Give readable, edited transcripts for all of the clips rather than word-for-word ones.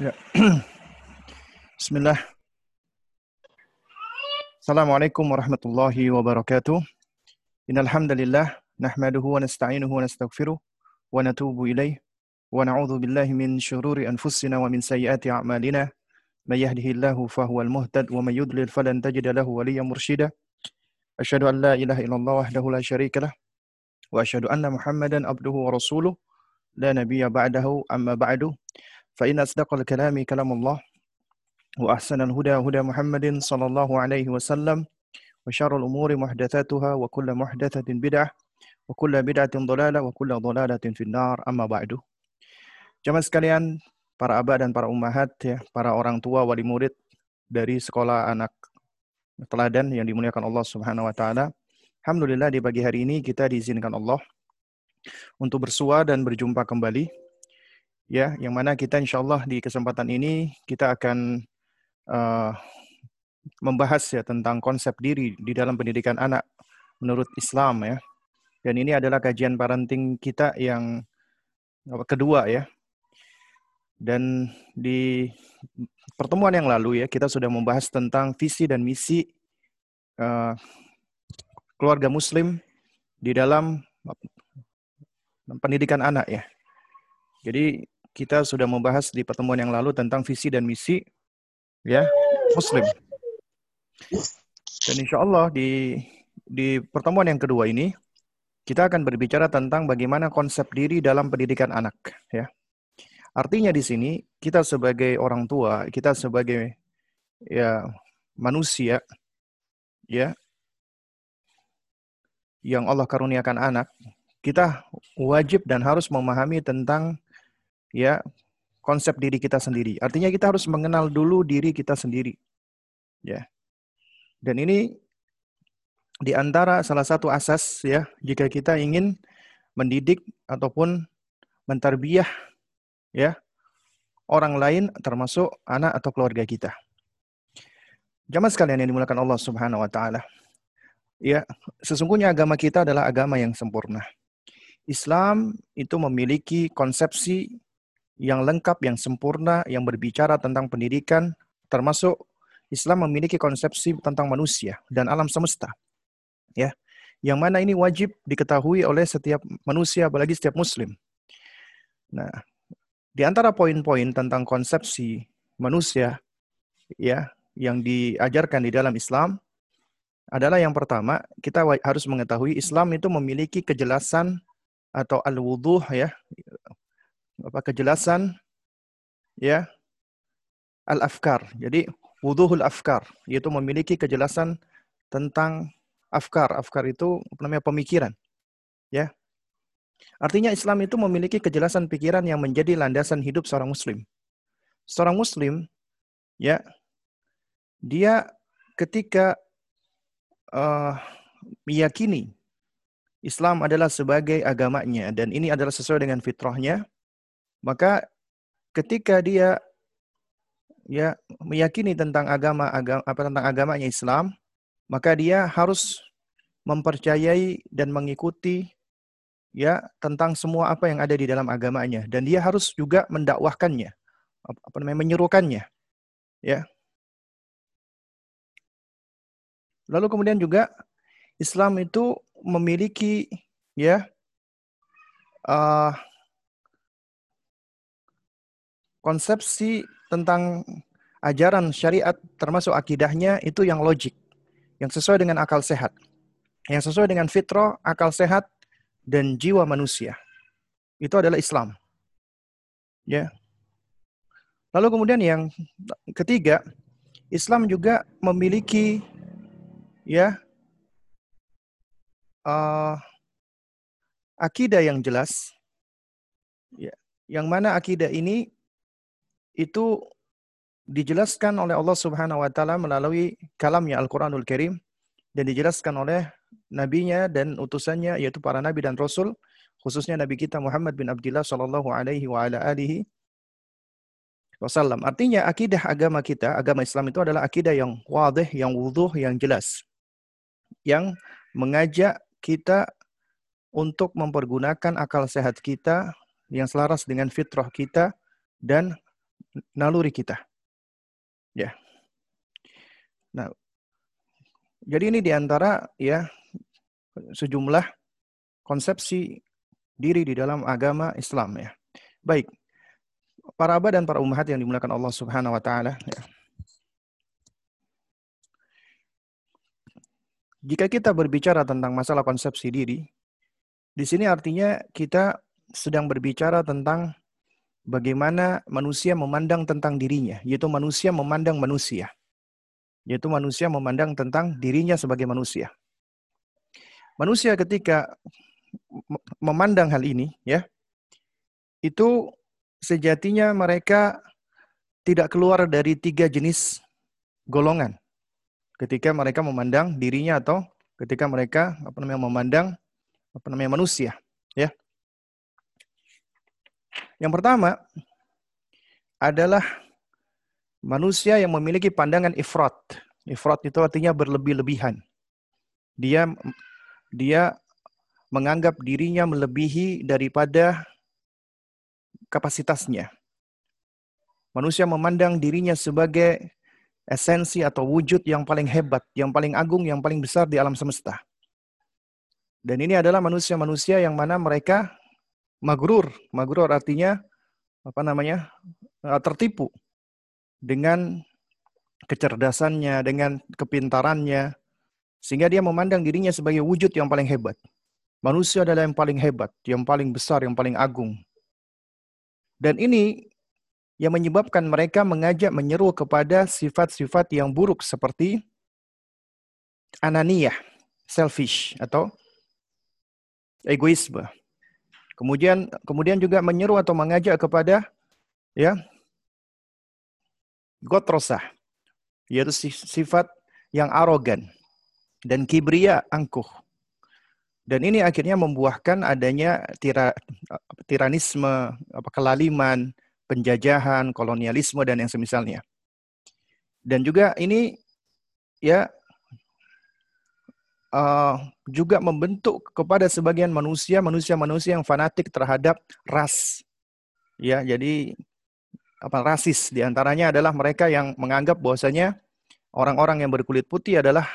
Ya. Bismillah. Assalamualaikum warahmatullahi wabarakatuh. Innalhamdulillah nahmaduhu wa nasta'inuhu wa nastaghfiruh wa natubu ilayh wa na'udzu billahi min syururi anfusina wa min sayyiati a'malina may yahdihillahu fahuwal muhtad wa may yudlil falan tajida lahu waliyyan mursyida. Asyhadu an la ilaha illallah wahdahu la syarikalah wa asyhadu anna Muhammadan abduhu wa rasuluh la nabiyya ba'dahu amma ba'du. فإن أصدق الكلام كلام الله وأحسن الهدى هدى محمد صلى الله عليه وسلم وشر الأمور محدثاتها وكل محدثة بدعة وكل بدعة ضلالة وكل ضلالة في النار أما بعد. Jamaah sekalian, para abah dan para ummahat, ya, para orang tua wali murid dari sekolah anak teladan yang dimuliakan Allah Subhanahu wa taala. Alhamdulillah di pagi hari ini kita diizinkan Allah untuk bersua dan berjumpa kembali. Ya, yang mana kita insya Allah di kesempatan ini kita akan membahas ya tentang konsep diri di dalam pendidikan anak menurut Islam ya. Dan ini adalah kajian parenting kita yang kedua ya. Dan di pertemuan yang lalu ya kita sudah membahas tentang visi dan misi keluarga Muslim di dalam pendidikan anak ya. Jadi kita sudah membahas di pertemuan yang lalu tentang visi dan misi ya Muslim. Dan insya Allah di pertemuan yang kedua ini kita akan berbicara tentang bagaimana konsep diri dalam pendidikan anak ya. Artinya di sini kita sebagai orang tua, kita sebagai ya manusia ya yang Allah karuniakan anak, kita wajib dan harus memahami tentang ya konsep diri kita sendiri. Artinya kita harus mengenal dulu diri kita sendiri. Ya. Dan ini di antara salah satu asas ya jika kita ingin mendidik ataupun mentarbiyah ya orang lain termasuk anak atau keluarga kita. Jamaah sekalian yang dimuliakan Allah Subhanahu wa taala. Ya, sesungguhnya agama kita adalah agama yang sempurna. Islam itu memiliki konsepsi yang lengkap, yang sempurna, yang berbicara tentang pendidikan, termasuk Islam memiliki konsepsi tentang manusia dan alam semesta. Ya, yang mana ini wajib diketahui oleh setiap manusia, apalagi setiap muslim. Nah, di antara poin-poin tentang konsepsi manusia ya, yang diajarkan di dalam Islam adalah yang pertama, kita harus mengetahui Islam itu memiliki kejelasan atau al-wuduh ya, apa kejelasan ya al-afkar. Jadi wuduhul afkar yaitu memiliki kejelasan tentang afkar. Afkar itu namanya pemikiran ya. Artinya Islam itu memiliki kejelasan pikiran yang menjadi landasan hidup seorang muslim. Seorang muslim ya, dia ketika meyakini Islam adalah sebagai agamanya dan ini adalah sesuai dengan fitrahnya, maka ketika dia ya meyakini tentang tentang agamanya Islam, maka dia harus mempercayai dan mengikuti ya tentang semua apa yang ada di dalam agamanya dan dia harus juga mendakwahkannya, menyerukannya ya. Lalu kemudian juga Islam itu memiliki ya konsepsi tentang ajaran syariat termasuk akidahnya itu yang logik, yang sesuai dengan akal sehat, yang sesuai dengan fitrah, akal sehat dan jiwa manusia. Itu adalah Islam. Ya. Lalu kemudian yang ketiga, Islam juga memiliki ya akidah yang jelas, ya, yang mana akidah ini itu dijelaskan oleh Allah Subhanahu wa taala melalui kalamnya Al-Qur'anul Karim dan dijelaskan oleh nabinya dan utusannya yaitu para nabi dan rasul, khususnya nabi kita Muhammad bin Abdullah sallallahu alaihi wa ala alihi wasallam. Artinya akidah agama kita, agama Islam itu adalah akidah yang wadih, yang wuduh, yang jelas, yang mengajak kita untuk mempergunakan akal sehat kita yang selaras dengan fitrah kita dan naluri kita. Ya. Nah, jadi ini diantara ya sejumlah konsepsi diri di dalam agama Islam ya. Baik, para abah dan para ummahat yang dimuliakan Allah Subhanahu wa taala ya. Jika kita berbicara tentang masalah konsepsi diri, di sini artinya kita sedang berbicara tentang bagaimana manusia memandang tentang dirinya, yaitu manusia memandang manusia. Yaitu manusia memandang tentang dirinya sebagai manusia. Manusia ketika memandang hal ini, ya, itu sejatinya mereka tidak keluar dari tiga jenis golongan. Ketika mereka memandang dirinya atau ketika mereka memandang manusia, ya. Yang pertama adalah manusia yang memiliki pandangan ifrat. Ifrat itu artinya berlebih-lebihan. Dia menganggap dirinya melebihi daripada kapasitasnya. Manusia memandang dirinya sebagai esensi atau wujud yang paling hebat, yang paling agung, yang paling besar di alam semesta. Dan ini adalah manusia-manusia yang mana mereka magrur. Magrur artinya tertipu dengan kecerdasannya, dengan kepintarannya, sehingga dia memandang dirinya sebagai wujud yang paling hebat. Manusia adalah yang paling hebat, yang paling besar, yang paling agung. Dan ini yang menyebabkan mereka mengajak menyeru kepada sifat-sifat yang buruk seperti ananiyah, selfish atau egoisme. Kemudian juga menyeru atau mengajak kepada ya gotrosah, yaitu sifat yang arogan dan kibria, angkuh. Dan ini akhirnya membuahkan adanya tiranisme, kelaliman, penjajahan, kolonialisme, dan yang semisalnya. Dan juga ini ya juga membentuk kepada sebagian manusia yang fanatik terhadap ras. Ya, jadi rasis diantaranya adalah mereka yang menganggap bahwasanya orang-orang yang berkulit putih adalah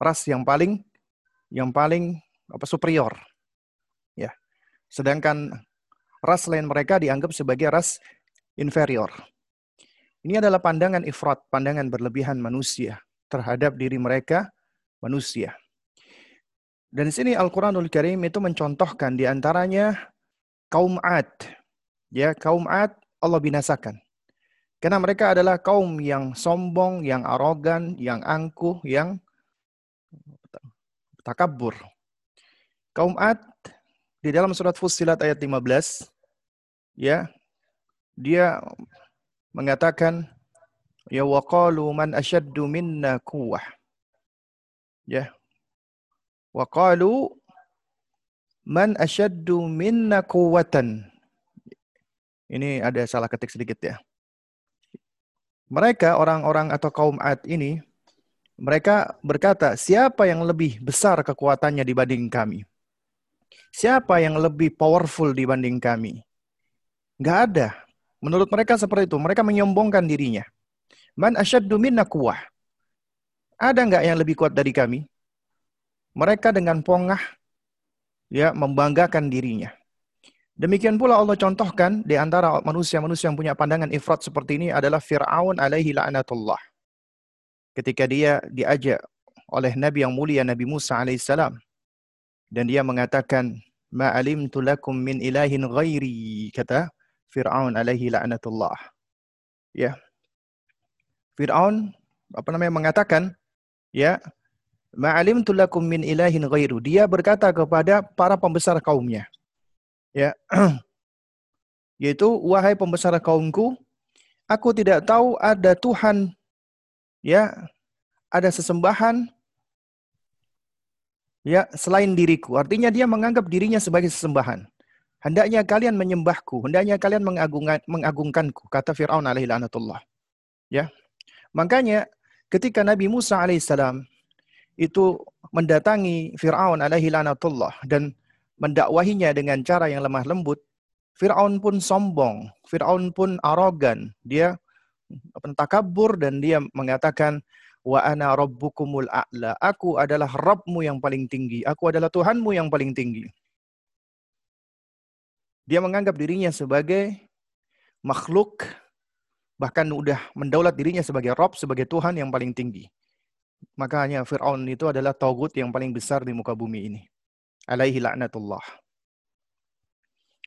ras yang paling superior. Ya. Sedangkan ras lain mereka dianggap sebagai ras inferior. Ini adalah pandangan ifrat, pandangan berlebihan manusia terhadap diri mereka, manusia. Dan di sini Al-Qur'anul Karim itu mencontohkan di antaranya kaum 'Ad. Ya, kaum 'Ad Allah binasakan. Karena mereka adalah kaum yang sombong, yang arogan, yang angkuh, yang takabur. Kaum 'Ad di dalam surat Fusilat ayat 15 ya, dia mengatakan ya waqalu man ashaddu minna quwwah. Ya. Waqalu man ashaddu minna quwwatan. Ini ada salah ketik sedikit ya. Mereka orang-orang atau kaum 'Ad ini mereka berkata, siapa yang lebih besar kekuatannya dibanding kami? Siapa yang lebih powerful dibanding kami? Nggak ada. Menurut mereka seperti itu. Mereka menyombongkan dirinya. Man asyaddu minna quwwah. Ada nggak yang lebih kuat dari kami? Mereka dengan pongah ya membanggakan dirinya. Demikian pula Allah contohkan di antara manusia-manusia yang punya pandangan ifrat seperti ini adalah Firaun alaihi la'natullah. Ketika dia diajak oleh Nabi yang mulia Nabi Musa alaihissalam. Dan dia mengatakan, ma'alimtu lakum min ilahin ghairi, kata Fir'aun alaihi la'natullah. Ya. Fir'aun mengatakan, ya, ma'alimtu lakum min ilahin ghairu. Dia berkata kepada para pembesar kaumnya. Ya. Yaitu, wahai pembesar kaumku, aku tidak tahu ada Tuhan, ya, ada sesembahan, ya, selain diriku. Artinya dia menganggap dirinya sebagai sesembahan. Hendaknya kalian menyembahku, hendaknya kalian mengagungkanku, kata Firaun alaihi la'natullah. Ya. Makanya ketika Nabi Musa alaihissalam itu mendatangi Firaun alaihi la'natullah dan mendakwahinya dengan cara yang lemah lembut, Firaun pun sombong, Firaun pun arogan, dia pentakabur dan dia mengatakan wa ana rabbukumul a'la, aku adalah Rabbmu yang paling tinggi, aku adalah Tuhanmu yang paling tinggi. Dia menganggap dirinya sebagai makhluk, bahkan udah mendaulat dirinya sebagai Rabb, sebagai Tuhan yang paling tinggi. Makanya Firaun itu adalah tagut yang paling besar di muka bumi ini. Alaihi la'natullah.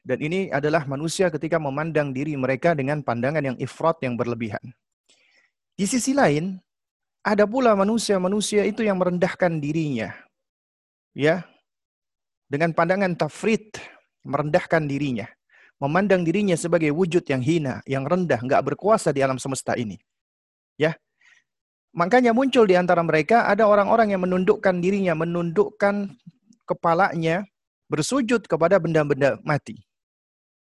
Dan ini adalah manusia ketika memandang diri mereka dengan pandangan yang ifrat, yang berlebihan. Di sisi lain, ada pula manusia-manusia itu yang merendahkan dirinya. Ya. Dengan pandangan tafrit, merendahkan dirinya. Memandang dirinya sebagai wujud yang hina, yang rendah, nggak berkuasa di alam semesta ini. Ya. Makanya muncul di antara mereka ada orang-orang yang menundukkan dirinya, menundukkan kepalanya, bersujud kepada benda-benda mati.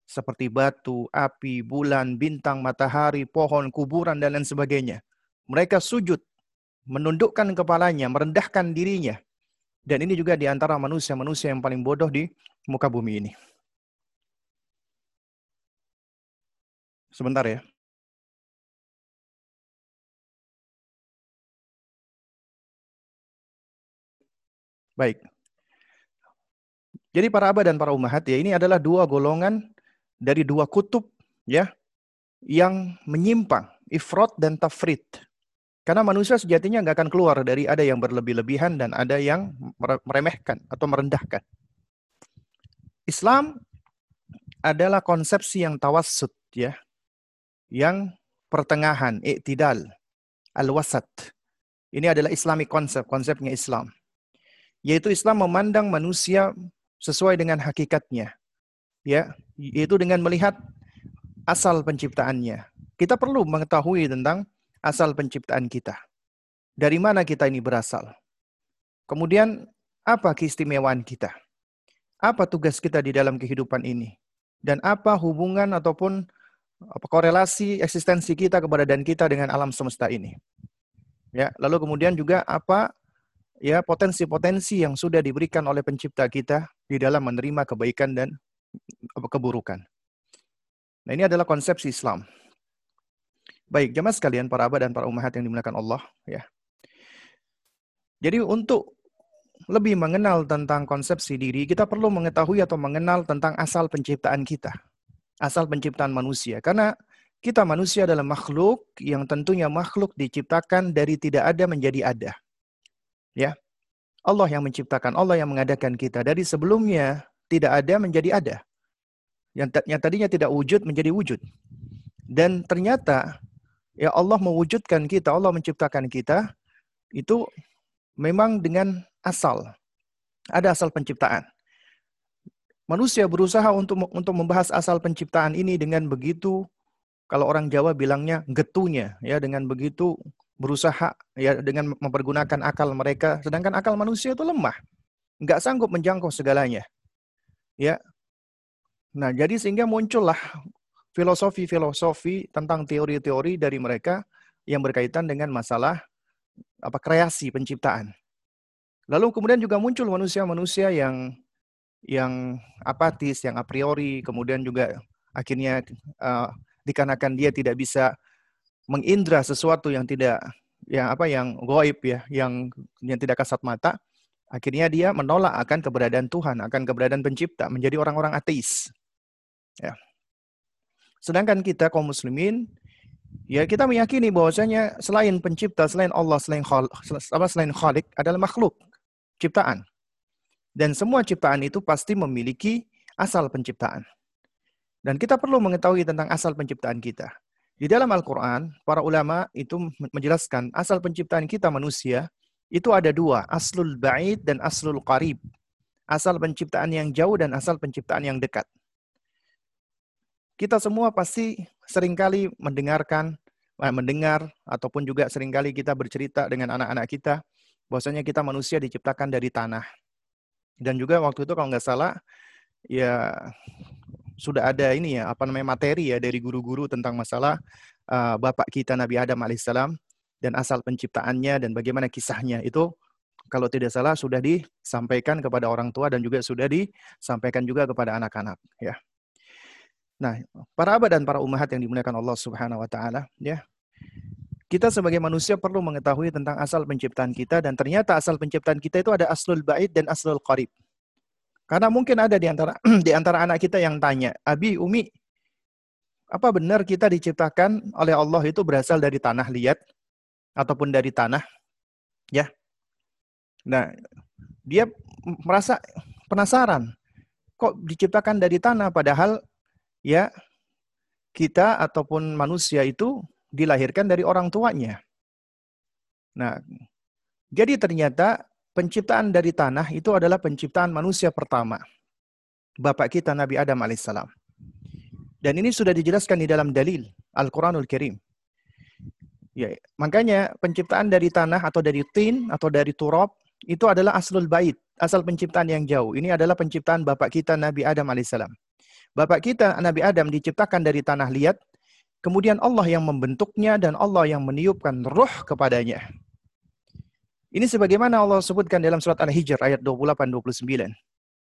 Seperti batu, api, bulan, bintang, matahari, pohon, kuburan, dan lain sebagainya. Mereka sujud, menundukkan kepalanya, merendahkan dirinya. Dan ini juga di antara manusia-manusia yang paling bodoh di muka bumi ini. Sebentar ya. Baik. Jadi para abah dan para ummahat ya, ini adalah dua golongan dari dua kutub ya yang menyimpang, ifrat dan tafrit. Karena manusia sejatinya nggak akan keluar dari ada yang berlebih-lebihan dan ada yang meremehkan atau merendahkan. Islam adalah konsepsi yang tawassut ya, yang pertengahan, i'tidal, al-wasat. Ini adalah Islamic konsep, konsepnya Islam. Yaitu Islam memandang manusia sesuai dengan hakikatnya. Ya, yaitu dengan melihat asal penciptaannya. Kita perlu mengetahui tentang asal penciptaan kita. Dari mana kita ini berasal? Kemudian, apa keistimewaan kita? Apa tugas kita di dalam kehidupan ini? Dan apa hubungan ataupun korelasi eksistensi kita, keberadaan kita dengan alam semesta ini? Ya, lalu kemudian juga apa ya potensi-potensi yang sudah diberikan oleh pencipta kita di dalam menerima kebaikan dan keburukan. Nah, ini adalah konsepsi Islam. Baik, jamaah sekalian, para abah dan para ummahat yang dimuliakan Allah, ya. Jadi untuk lebih mengenal tentang konsepsi diri, kita perlu mengetahui atau mengenal tentang asal penciptaan kita. Asal penciptaan manusia. Karena kita manusia adalah makhluk yang tentunya makhluk diciptakan dari tidak ada menjadi ada. Ya. Allah yang menciptakan, Allah yang mengadakan kita. Dari sebelumnya tidak ada menjadi ada. Yang tadinya tidak wujud menjadi wujud. Dan ternyata ya Allah mewujudkan kita, Allah menciptakan kita, itu memang dengan asal. Ada asal penciptaan. Manusia berusaha untuk membahas asal penciptaan ini dengan begitu, kalau orang Jawa bilangnya getunya, ya, dengan begitu berusaha ya dengan mempergunakan akal mereka, sedangkan akal manusia itu lemah. Nggak sanggup menjangkau segalanya. Ya. Nah, jadi sehingga muncullah filosofi-filosofi tentang teori-teori dari mereka yang berkaitan dengan masalah kreasi penciptaan. Lalu kemudian juga muncul manusia-manusia yang apatis, yang a priori, kemudian juga akhirnya dikarenakan dia tidak bisa mengindra sesuatu yang tidak yang gaib ya, yang tidak kasat mata, akhirnya dia menolak akan keberadaan Tuhan, akan keberadaan pencipta, menjadi orang-orang ateis. Ya. Sedangkan kita kaum muslimin, ya kita meyakini bahwasanya selain pencipta, selain Allah, selain khalik adalah makhluk, ciptaan. Dan semua ciptaan itu pasti memiliki asal penciptaan. Dan kita perlu mengetahui tentang asal penciptaan kita. Di dalam Al-Qur'an, para ulama itu menjelaskan asal penciptaan kita manusia itu ada dua, aslul ba'id dan aslul qarib. Asal penciptaan yang jauh dan asal penciptaan yang dekat. Kita semua pasti seringkali mendengar ataupun juga seringkali kita bercerita dengan anak-anak kita bahwasanya kita manusia diciptakan dari tanah. Dan juga waktu itu kalau nggak salah ya sudah ada ini ya materi ya dari guru-guru tentang masalah bapak kita Nabi Adam alaihissalam dan asal penciptaannya dan bagaimana kisahnya itu kalau tidak salah sudah disampaikan kepada orang tua dan juga sudah disampaikan juga kepada anak-anak ya. Nah, para abah dan para ummahat yang dimuliakan Allah Subhanahu wa taala, ya. Kita sebagai manusia perlu mengetahui tentang asal penciptaan kita, dan ternyata asal penciptaan kita itu ada aslul ba'id dan aslul qarib. Karena mungkin ada di antara anak kita yang tanya, "Abi, Umi, apa benar kita diciptakan oleh Allah itu berasal dari tanah liat ataupun dari tanah?" Ya. Nah, dia merasa penasaran, kok diciptakan dari tanah, padahal ya kita ataupun manusia itu dilahirkan dari orang tuanya. Nah, jadi ternyata penciptaan dari tanah itu adalah penciptaan manusia pertama, bapak kita Nabi Adam alaihissalam. Dan ini sudah dijelaskan di dalam dalil Al-Qur'anul Karim. Ya, makanya penciptaan dari tanah atau dari tin atau dari turab itu adalah aslul bait, asal penciptaan yang jauh. Ini adalah penciptaan bapak kita Nabi Adam alaihissalam. Bapak kita Nabi Adam diciptakan dari tanah liat, kemudian Allah yang membentuknya dan Allah yang meniupkan ruh kepadanya. Ini sebagaimana Allah sebutkan dalam surat Al-Hijr ayat 28-29.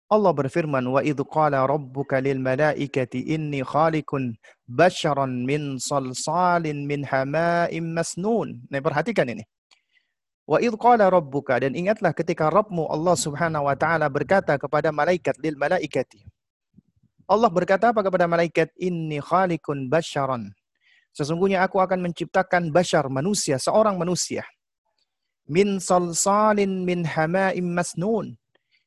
Allah berfirman, "Wa idh qala rabbuka lil malaikati inni khaliqun basharan min salsalin min hama'in masnun." Nah, perhatikan ini. "Wa idh qala rabbuka," dan ingatlah ketika Rabbmu Allah Subhanahu wa taala berkata kepada malaikat, lil malaikati. Allah berkata apa kepada malaikat? "Inni khaliqun basharan." Sesungguhnya aku akan menciptakan bashar, manusia, seorang manusia. Min salsalin min hama'im masnun.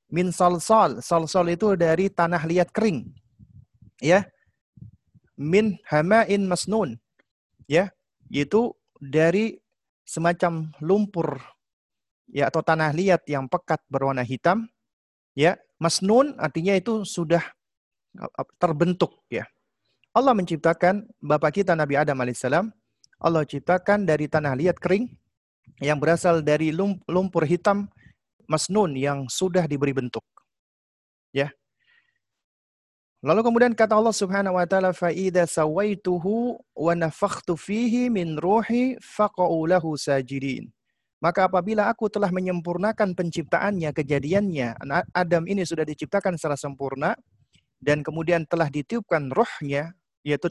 Min salsal, salsal itu dari tanah liat kering, ya. Min hama'in masnun, ya, yaitu dari semacam lumpur, ya, atau tanah liat yang pekat berwarna hitam, ya. Masnun artinya itu sudah terbentuk, ya. Allah menciptakan bapak kita Nabi Adam alaihissalam, Allah ciptakan dari tanah liat kering yang berasal dari lumpur hitam masnun yang sudah diberi bentuk, ya. Lalu kemudian kata Allah Subhanahu wa taala, "Fa idza sawaituhu wa nafakhtu fihi min ruhi faqa'u lahu sajidin." Maka apabila aku telah menyempurnakan penciptaannya, kejadiannya, Adam ini sudah diciptakan secara sempurna dan kemudian telah ditiupkan ruhnya, yaitu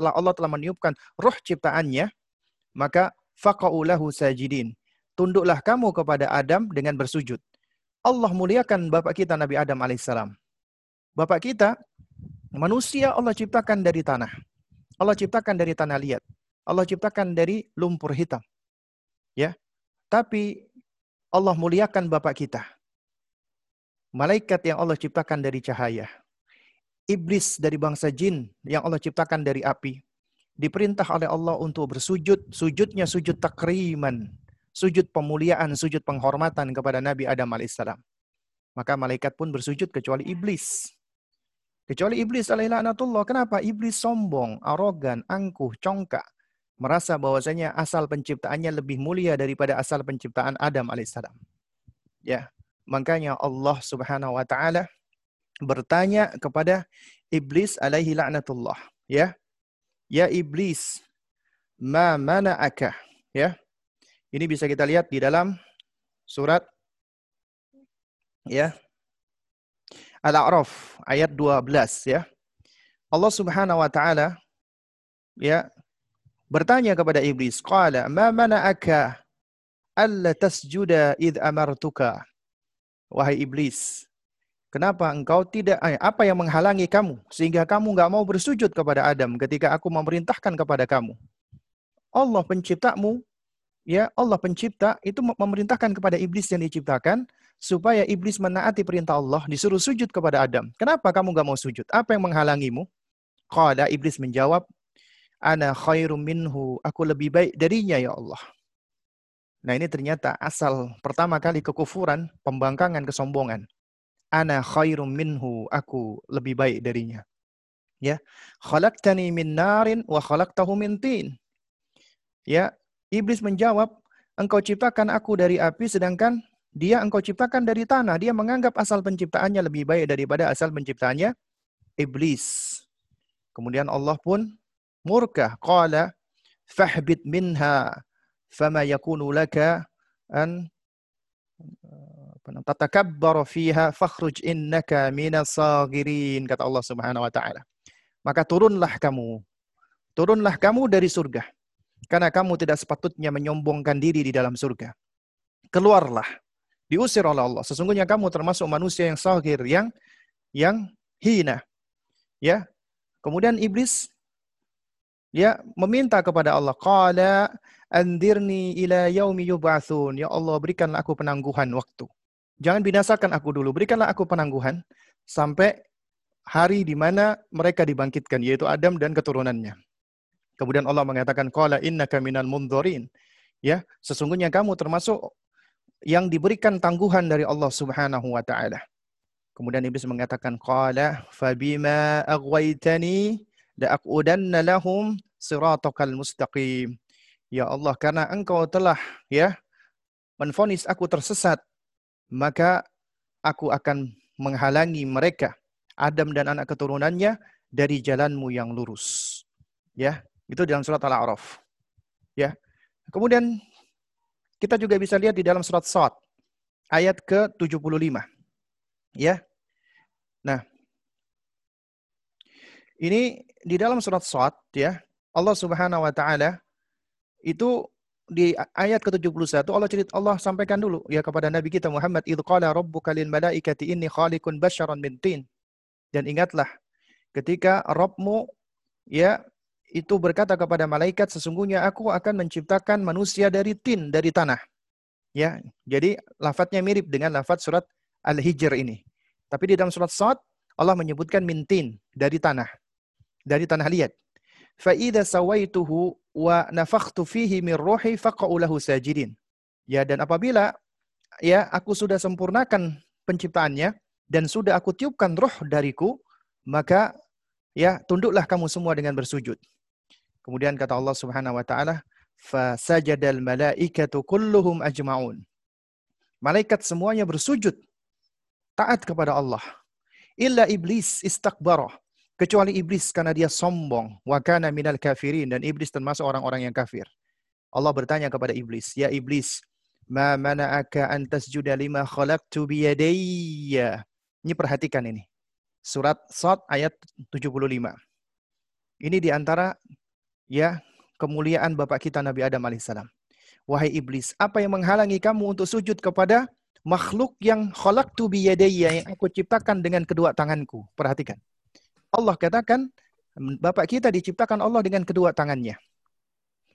Allah telah meniupkan ruh ciptaannya, maka faqa'ulahu sajidin. Tunduklah kamu kepada Adam dengan bersujud. Allah muliakan bapak kita Nabi Adam alaihissalam. Bapak kita, manusia Allah ciptakan dari tanah. Allah ciptakan dari tanah liat. Allah ciptakan dari lumpur hitam. Ya. Tapi Allah muliakan bapak kita. Malaikat yang Allah ciptakan dari cahaya. Iblis dari bangsa jin yang Allah ciptakan dari api. Diperintah oleh Allah untuk bersujud, sujudnya sujud takriman, sujud pemuliaan, sujud penghormatan kepada Nabi Adam alaihissalam. Maka malaikat pun bersujud kecuali iblis. Kecuali iblis alaihi laknatullah. Kenapa? Iblis sombong, arogan, angkuh, congkak, merasa bahwasanya asal penciptaannya lebih mulia daripada asal penciptaan Adam alaihissalam. Ya, makanya Allah Subhanahu wa taala bertanya kepada iblis alaihi laknatullah, ya. "Ya Iblis, ma mana'aka," ya. Ini bisa kita lihat di dalam surat, ya, Al-A'raf ayat 12, ya. Allah Subhanahu wa taala, ya, bertanya kepada iblis, "Qala ma mana'aka alla tasjuda id amartuka." Wahai iblis, kenapa engkau tidak, apa yang menghalangi kamu sehingga kamu nggak mau bersujud kepada Adam ketika aku memerintahkan kepada kamu? Allah penciptamu, ya, Allah pencipta itu memerintahkan kepada iblis yang diciptakan supaya iblis menaati perintah Allah, disuruh sujud kepada Adam. Kenapa kamu nggak mau sujud? Apa yang menghalangimu? Qala, iblis menjawab, "Ana khairum minhu," aku lebih baik darinya, ya Allah. Nah, ini ternyata asal pertama kali kekufuran, pembangkangan, kesombongan. "Ana khairum minhu," aku lebih baik darinya. Ya, "Khalaqtani min narin wa khalaqtahu min tin." Ya, iblis menjawab, "Engkau ciptakan aku dari api sedangkan dia engkau ciptakan dari tanah." Dia menganggap asal penciptaannya lebih baik daripada asal penciptaannya iblis. Kemudian Allah pun murka, qala fahbit minha fama yakunu laka an tatakabbaru fiha fakhruj innaka minas sagirin, kata Allah Subhanahu wa taala. maka turunlah kamu dari surga, karena kamu tidak sepatutnya menyombongkan diri di dalam surga. Keluarlah, diusir oleh Allah. Sesungguhnya kamu termasuk manusia yang saghir, yang hina. Ya. Kemudian iblis ya meminta kepada Allah, qala andirni ila yaumi yub'atsun. Ya Allah, berikanlah aku penangguhan waktu. Jangan binasakan aku dulu, berikanlah aku penangguhan sampai hari di mana mereka dibangkitkan, yaitu Adam dan keturunannya. Kemudian Allah mengatakan, qala innaka minal mundzorin. Ya, sesungguhnya kamu termasuk yang diberikan tangguhan dari Allah Subhanahu wa taala. Kemudian iblis mengatakan, qala fabima aghwaytani la'aqudanna lahum siratakal mustaqim. Ya Allah, karena engkau telah ya menvonis aku tersesat, maka aku akan menghalangi mereka, Adam dan anak keturunannya, dari jalanmu yang lurus. Ya, itu dalam surat Al-A'raf. Ya. Kemudian kita juga bisa lihat di dalam surat Shad ayat ke-75. Ya. Nah, ini di dalam surat Shad ya, Allah Subhanahu wa taala itu di ayat ke-71 Allah sampaikan dulu ya kepada Nabi kita Muhammad, idz qala rabbuka lil malaikati inni khaliqun basharan min tin. Dan ingatlah ketika Rabbmu ya itu berkata kepada malaikat, sesungguhnya aku akan menciptakan manusia dari tin, dari tanah. Ya, jadi lafadznya mirip dengan lafadz surat Al-Hijr ini. Tapi di dalam surat Shad Allah menyebutkan min tin, dari tanah liat. Fa idza sawaituhu wa nafakhtu fihi min ruhi faqa'u lahu sajidin. Ya, dan apabila ya aku sudah sempurnakan penciptaannya dan sudah aku tiupkan roh dariku, maka ya tunduklah kamu semua dengan bersujud. Kemudian kata Allah Subhanahu wa taala, fasajadal malaikatu kulluhum ajmaun. Malaikat semuanya bersujud taat kepada Allah. Illa iblis istakbara, kecuali iblis karena dia sombong, wa kana minal kafirin, dan iblis termasuk orang-orang yang kafir. Allah bertanya kepada iblis, ya iblis, ma mana'aka an tasjuda lima khalaqtu bi yadayya. Ini perhatikan ini. Surat Shad ayat 75. Ini di antara ya, kemuliaan Bapak kita Nabi Adam alaihissalam. Wahai iblis, apa yang menghalangi kamu untuk sujud kepada makhluk yang khalaqtu biyadayya, yang aku ciptakan dengan kedua tanganku? Perhatikan. Allah katakan, Bapak kita diciptakan Allah dengan kedua tangannya.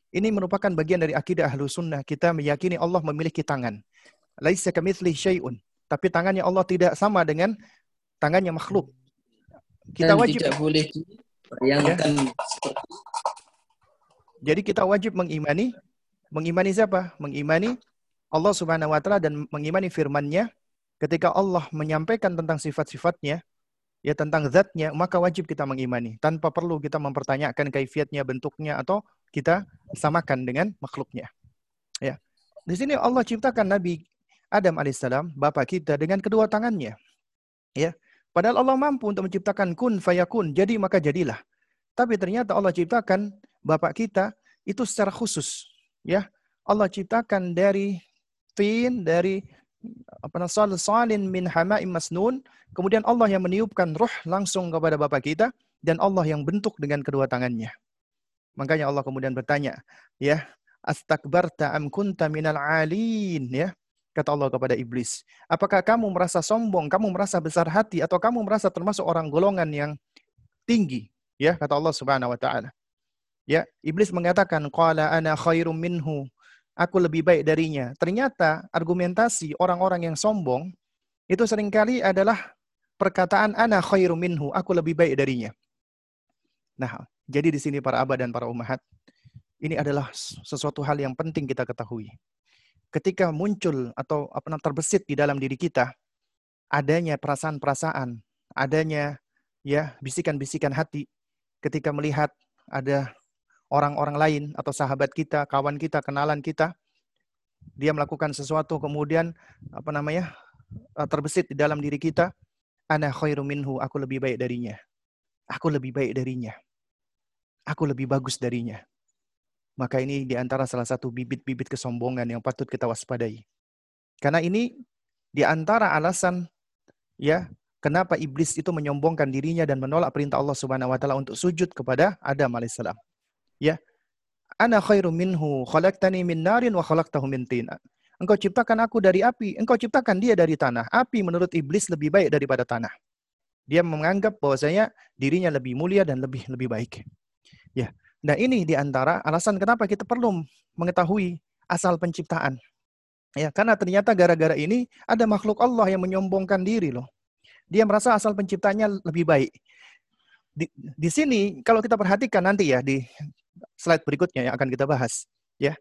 Ini merupakan bagian dari akidah Ahlus Sunnah. Kita meyakini Allah memiliki tangan. Laisa kamitslihi syai'un. Tapi tangannya Allah tidak sama dengan tangannya makhluk. Kita wajib tidak boleh bayangkan seperti itu. Jadi kita wajib mengimani siapa? Mengimani Allah Subhanahu wa taala dan mengimani firman-Nya. Ketika Allah menyampaikan tentang sifat-sifatnya, ya tentang zatnya, maka wajib kita mengimani tanpa perlu kita mempertanyakan kaifiatnya, bentuknya, atau kita samakan dengan makhluknya. Ya. Di sini Allah ciptakan Nabi Adam alaihissalam, Bapak kita, dengan kedua tangannya. Ya. Padahal Allah mampu untuk menciptakan kun fayakun, jadi maka jadilah. Tapi ternyata Allah ciptakan Bapak kita itu secara khusus, ya. Allah ciptakan dari tin, dari apa salsalin min hama'im masnun, kemudian Allah yang meniupkan roh langsung kepada Bapak kita dan Allah yang bentuk dengan kedua tangannya. Makanya Allah kemudian bertanya, ya, astakbarta am kunta minal alin, ya. Kata Allah kepada iblis, apakah kamu merasa sombong, kamu merasa besar hati, atau kamu merasa termasuk orang golongan yang tinggi, ya, kata Allah Subhanahu wa taala. Ya, iblis mengatakan qala ana khairum minhu, aku lebih baik darinya. Ternyata argumentasi orang-orang yang sombong itu seringkali adalah perkataan ana khairum minhu, aku lebih baik darinya. Nah, jadi di sini para abah dan para ummahat, ini adalah sesuatu hal yang penting kita ketahui. Ketika muncul atau terbesit di dalam diri kita adanya perasaan-perasaan, adanya ya bisikan-bisikan hati ketika melihat ada orang-orang lain atau sahabat kita, kawan kita, kenalan kita, dia melakukan sesuatu kemudian terbesit di dalam diri kita, ana khairu minhu, aku lebih baik darinya. Aku lebih baik darinya. Aku lebih bagus darinya. Maka ini di antara salah satu bibit-bibit kesombongan yang patut kita waspadai. Karena ini di antara alasan ya kenapa iblis itu menyombongkan dirinya dan menolak perintah Allah Subhanahu wa taala untuk sujud kepada Adam alaihissalam. Ya. Ana khairum minhu khalaqtani min narin wa khalaqtahu min tin. Engkau ciptakan aku dari api, engkau ciptakan dia dari tanah. Api menurut iblis lebih baik daripada tanah. Dia menganggap bahwasanya dirinya lebih mulia dan lebih baik. Ya. Nah, ini diantara alasan kenapa kita perlu mengetahui asal penciptaan. Ya, karena ternyata gara-gara ini ada makhluk Allah yang menyombongkan diri loh. Dia merasa asal penciptaannya lebih baik. Di sini kalau kita perhatikan nanti ya di slide berikutnya yang akan kita bahas, ya.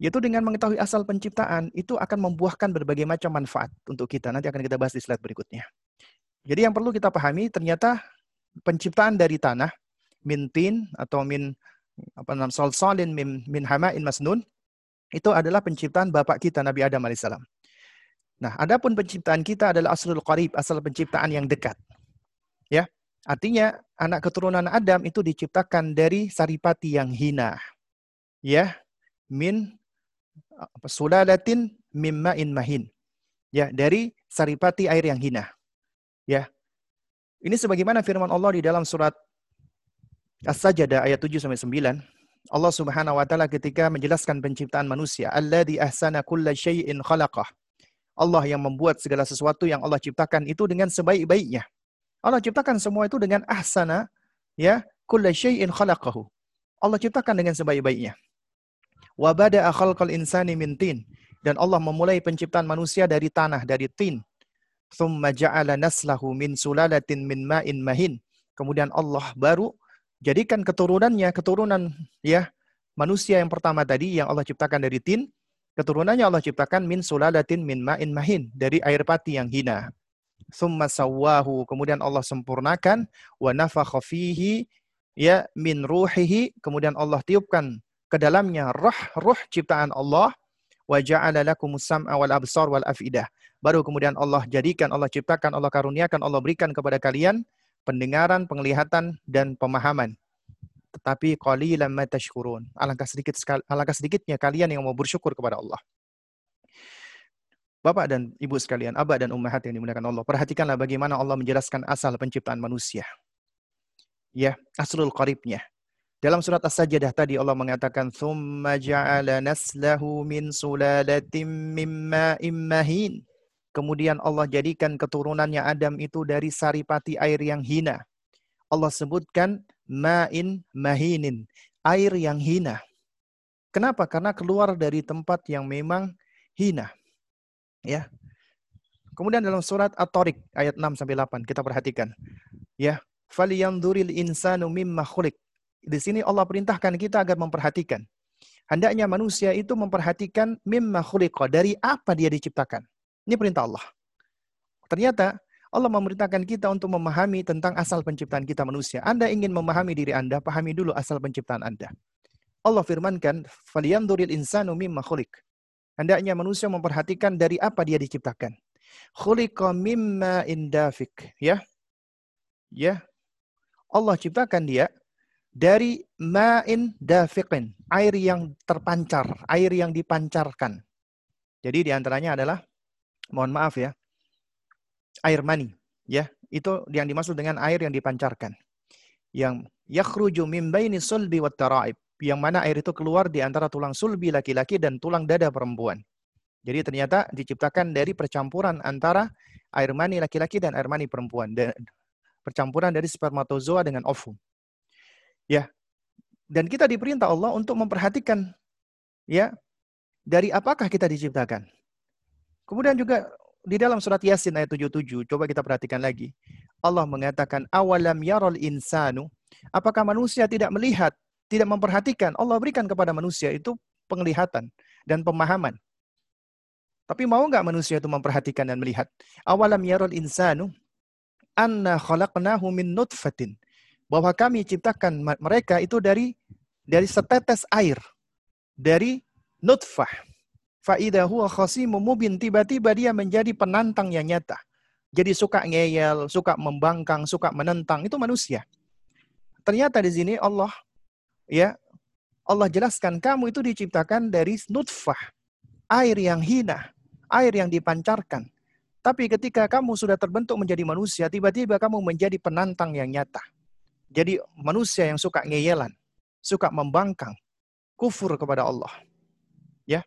Yaitu dengan mengetahui asal penciptaan itu akan membuahkan berbagai macam manfaat untuk kita. Nanti akan kita bahas di slide berikutnya. Jadi yang perlu kita pahami ternyata penciptaan dari tanah min tin atau min apa namanya solsolin min hamain masnun itu adalah penciptaan bapak kita Nabi Adam alaihissalam. Nah, adapun penciptaan kita adalah aslul qarib, asal penciptaan yang dekat. Ya, artinya anak keturunan Adam itu diciptakan dari saripati yang hina. Ya, min sulalatin mimma in mahin. Ya, dari saripati air yang hina. Ya. Ini sebagaimana firman Allah di dalam surat As-Sajdah ayat 7 sampai 9. Allah Subhanahu wa taala ketika menjelaskan penciptaan manusia, alladzi ahsana kulla syai'in khalaqah. Allah yang membuat segala sesuatu yang Allah ciptakan itu dengan sebaik-baiknya. Allah ciptakan semua itu dengan ahsana, ya, kulla syai'in khalaqahu. Allah ciptakan dengan sebaik-baiknya. Wa bada'a khalqal insani min tin. Dan Allah memulai penciptaan manusia dari tanah, dari tin. Tsumma ja'ala naslahu min sulalatin min ma'in mahin. Kemudian Allah baru jadikan keturunannya, keturunan ya manusia yang pertama tadi yang Allah ciptakan dari tin. Keturunannya Allah ciptakan min sulalatin min ma'in mahin, dari air pati yang hina. Tsumma sawwahu, kemudian Allah sempurnakan, wa nafakha fihi ya min ruhihi, kemudian Allah tiupkan ke dalamnya ruh ciptaan Allah, wa ja'ala lakumus sam'a wal absar wal afidah. Baru kemudian Allah jadikan, Allah ciptakan, Allah karuniakan, Allah berikan kepada kalian pendengaran, penglihatan dan pemahaman. Tetapi qalilan ma tashkurun. Alangkah sedikitnya kalian yang mau bersyukur kepada Allah. Bapak dan Ibu sekalian, Abah dan Ummahat yang dimuliakan Allah, perhatikanlah bagaimana Allah menjelaskan asal penciptaan manusia. Ya, aslul qaribnya. Dalam surat As-Sajdah tadi Allah mengatakan tsumma ja'ala naslahu min sulalatin mimma immahin. Kemudian Allah jadikan keturunannya Adam itu dari saripati air yang hina. Allah sebutkan ma'in mahinin, air yang hina. Kenapa? Karena keluar dari tempat yang memang hina. Ya. Kemudian dalam surat At-Tariq ayat 6 sampai 8 kita perhatikan. Ya, falyanzuril insanu mimma khuliq. Di sini Allah perintahkan kita agar memperhatikan. Hendaknya manusia itu memperhatikan mimma khuliqa, dari apa dia diciptakan. Ini perintah Allah. Ternyata Allah memerintahkan kita untuk memahami tentang asal penciptaan kita manusia. Anda ingin memahami diri Anda, pahami dulu asal penciptaan Anda. Allah firmankan, "Falyanzuril insanu mimma khuliq." Hendaknya manusia memperhatikan dari apa dia diciptakan. Khuliqa mimma indafik, ya. Ya. Allah ciptakan dia dari ma'in dafiqin, air yang terpancar, air yang dipancarkan. Jadi diantaranya adalah, mohon maaf ya, air mani, ya, itu yang dimaksud dengan air yang dipancarkan. Yang yakhruju min baini sulbi wat tara'ib, yang mana air itu keluar di antara tulang sulbi laki-laki dan tulang dada perempuan. Jadi ternyata diciptakan dari percampuran antara air mani laki-laki dan air mani perempuan, dan percampuran dari spermatozoa dengan ovum. Ya, dan kita diperintah Allah untuk memperhatikan, ya, dari apakah kita diciptakan. Kemudian juga di dalam surat Yasin ayat 77, coba kita perhatikan lagi. Allah mengatakan, awalam yarol insanu, apakah manusia tidak melihat, tidak memperhatikan. Allah berikan kepada manusia itu penglihatan dan pemahaman. Tapi mau nggak manusia itu memperhatikan dan melihat? Awalam yarol insanu, anna khalaqnahu min nutfatin. Bahwa kami ciptakan mereka itu dari setetes air, dari nutfah. Fa'idha huwa khasimu mubin, tiba-tiba dia menjadi penantang yang nyata. Jadi suka ngeyel, suka membangkang, suka menentang, itu manusia. Ternyata di sini Allah, ya, Allah jelaskan kamu itu diciptakan dari nutfah, air yang hina, air yang dipancarkan. Tapi ketika kamu sudah terbentuk menjadi manusia, tiba-tiba kamu menjadi penantang yang nyata. Jadi manusia yang suka ngeyelan, suka membangkang, kufur kepada Allah. Ya.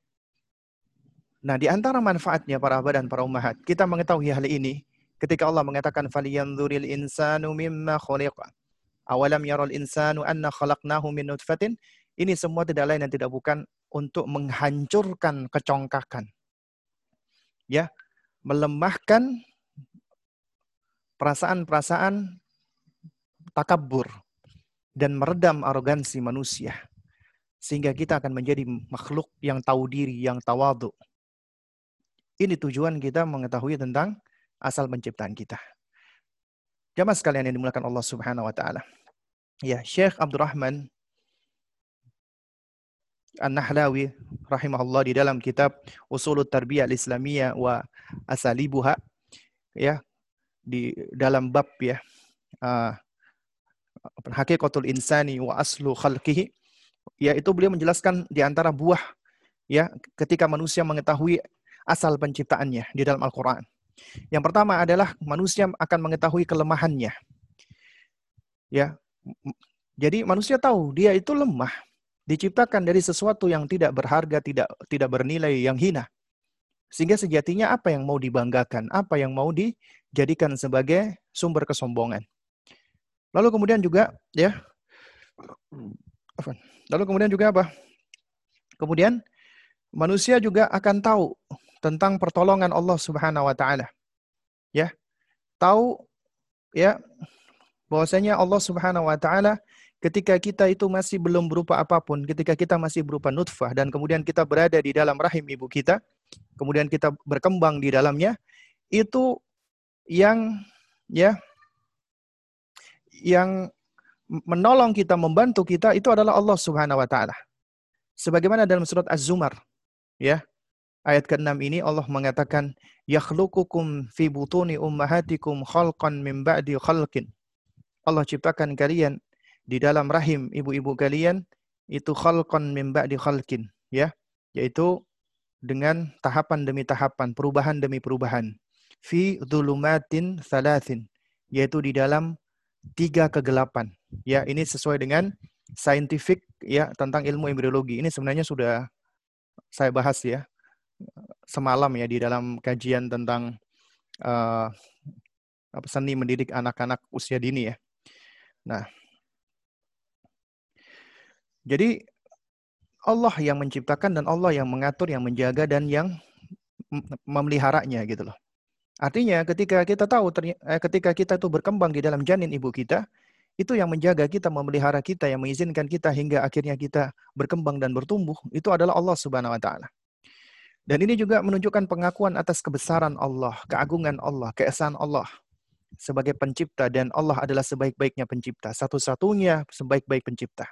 Nah, di antara manfaatnya para abah dan para ummahat, kita mengetahui hal ini ketika Allah mengatakan falyanzuril insanu mimma khuliqa. Awalam yaral insanu anna khalaqnahu min nutfatin. Ini semua tidak lain dan tidak bukan untuk menghancurkan kecongkakan. Ya. Melemahkan perasaan-perasaan takabur dan meredam arogansi manusia. Sehingga kita akan menjadi makhluk yang tahu diri, yang tawadhu. Ini tujuan kita mengetahui tentang asal penciptaan kita. Jamaah sekalian yang dimuliakan Allah Subhanahu wa taala. Ya, Syekh Abdurrahman An-Nahlawi rahimahullah di dalam kitab Usulut Tarbiyah Al-Islamiyah wa Asalibuha, ya, di dalam bab, ya, Hakikatul Insani wa Aslu Khalqihi, yaitu beliau menjelaskan di antara buah, ya, ketika manusia mengetahui asal penciptaannya di dalam Al-Qur'an. Yang pertama adalah manusia akan mengetahui kelemahannya. Ya. Jadi manusia tahu dia itu lemah. Diciptakan dari sesuatu yang tidak berharga, tidak bernilai, yang hina. Sehingga sejatinya apa yang mau dibanggakan, apa yang mau dijadikan sebagai sumber kesombongan. Lalu kemudian juga, ya, apa? Kemudian manusia juga akan tahu tentang pertolongan Allah Subhanahu wa taala. Ya. Tahu, ya, bahwasanya Allah Subhanahu wa taala ketika kita itu masih belum berupa apapun, ketika kita masih berupa nutfah, dan kemudian kita berada di dalam rahim ibu kita, kemudian kita berkembang di dalamnya, itu yang, ya, yang menolong kita, membantu kita, itu adalah Allah Subhanahu wa taala. Sebagaimana dalam surat Az-Zumar, ya, ayat ke-6 ini Allah mengatakan, yakhluqukum fi butuni ummahatikum khalqan min ba'di khalqin. Allah ciptakan kalian di dalam rahim ibu-ibu kalian itu khalqan min ba'di khalqin, ya, yaitu dengan tahapan demi tahapan, perubahan demi perubahan, fi dhulumatin thalathin, yaitu di dalam 3 kegelapan, ya. Ini sesuai dengan scientific, ya, tentang ilmu embriologi. Ini sebenarnya sudah saya bahas, ya, semalam, ya, di dalam kajian tentang seni mendidik anak-anak usia dini, ya. Nah, jadi Allah yang menciptakan dan Allah yang mengatur, yang menjaga, dan yang memeliharanya, gitu loh. Artinya ketika kita tahu, ketika kita itu berkembang di dalam janin ibu kita, itu yang menjaga kita, memelihara kita, yang mengizinkan kita hingga akhirnya kita berkembang dan bertumbuh, itu adalah Allah Subhanahu wa taala. Dan ini juga menunjukkan pengakuan atas kebesaran Allah, keagungan Allah, keesaan Allah sebagai pencipta, dan Allah adalah sebaik-baiknya pencipta, satu-satunya sebaik-baik pencipta.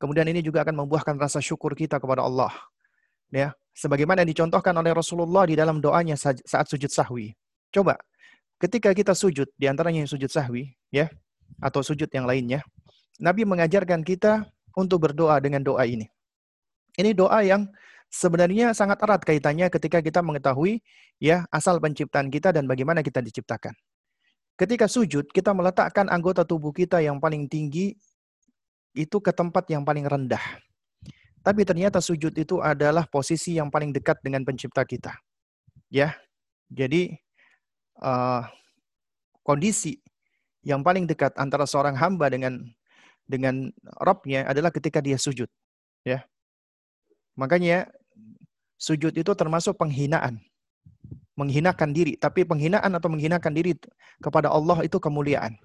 Kemudian ini juga akan membuahkan rasa syukur kita kepada Allah. Ya, sebagaimana yang dicontohkan oleh Rasulullah di dalam doanya saat sujud sahwi. Coba, ketika kita sujud, di antaranya yang sujud sahwi, ya, atau sujud yang lainnya, Nabi mengajarkan kita untuk berdoa dengan doa ini. Ini doa yang sebenarnya sangat erat kaitannya ketika kita mengetahui, ya, asal penciptaan kita dan bagaimana kita diciptakan. Ketika sujud, kita meletakkan anggota tubuh kita yang paling tinggi itu ke tempat yang paling rendah. Tapi ternyata sujud itu adalah posisi yang paling dekat dengan pencipta kita. Ya, jadi kondisi yang paling dekat antara seorang hamba dengan Rabb-nya adalah ketika dia sujud. Ya, makanya sujud itu termasuk penghinaan, menghinakan diri. Tapi penghinaan atau menghinakan diri kepada Allah itu kemuliaan.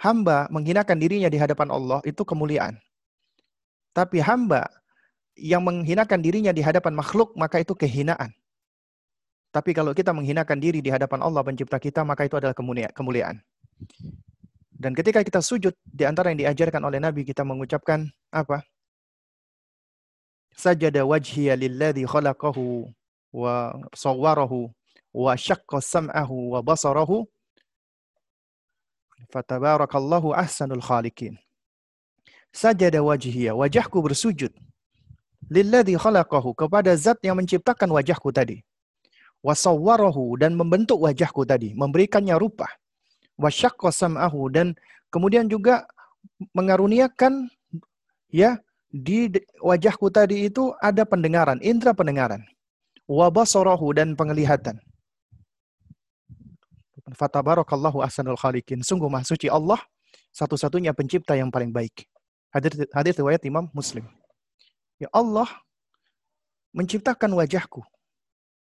Hamba menghinakan dirinya di hadapan Allah itu kemuliaan. Tapi hamba yang menghinakan dirinya di hadapan makhluk, maka itu kehinaan. Tapi kalau kita menghinakan diri di hadapan Allah pencipta kita, maka itu adalah kemuliaan. Dan ketika kita sujud, di antara yang diajarkan oleh Nabi, kita mengucapkan apa? Sajada wajhiya lilladzi khalaqahu wa sawwarahu wa syaqqa sam'ahu wa basarahu fatabarakallahu ahsanul khaliqin. Sajada wajhiya, wajahku bersujud, lilladzi khalaqahu, kepada zat yang menciptakan wajahku tadi, wasawwarahu, dan membentuk wajahku tadi, memberikannya rupa, wasyaqqa sam'ahu, dan kemudian juga mengaruniakan ya di wajahku tadi itu ada pendengaran, indera pendengaran, wa basarahu, dan penglihatan. Fatabarakallahu ahsanul khaliqin. Sungguh Maha Suci Allah, satu-satunya pencipta yang paling baik. Hadis riwayat Imam Muslim. Ya Allah menciptakan wajahku.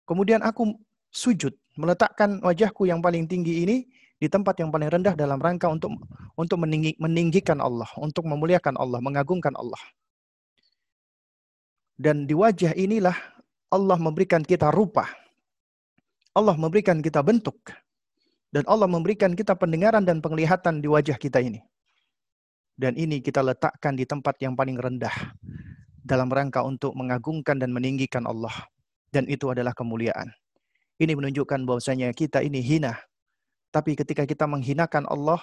Kemudian aku sujud, meletakkan wajahku yang paling tinggi ini di tempat yang paling rendah dalam rangka untuk meninggikan Allah, untuk memuliakan Allah, mengagungkan Allah. Dan di wajah inilah Allah memberikan kita rupa. Allah memberikan kita bentuk. Dan Allah memberikan kita pendengaran dan penglihatan di wajah kita ini. Dan ini kita letakkan di tempat yang paling rendah dalam rangka untuk mengagungkan dan meninggikan Allah. Dan itu adalah kemuliaan. Ini menunjukkan bahwasanya kita ini hina. Tapi ketika kita menghinakan Allah,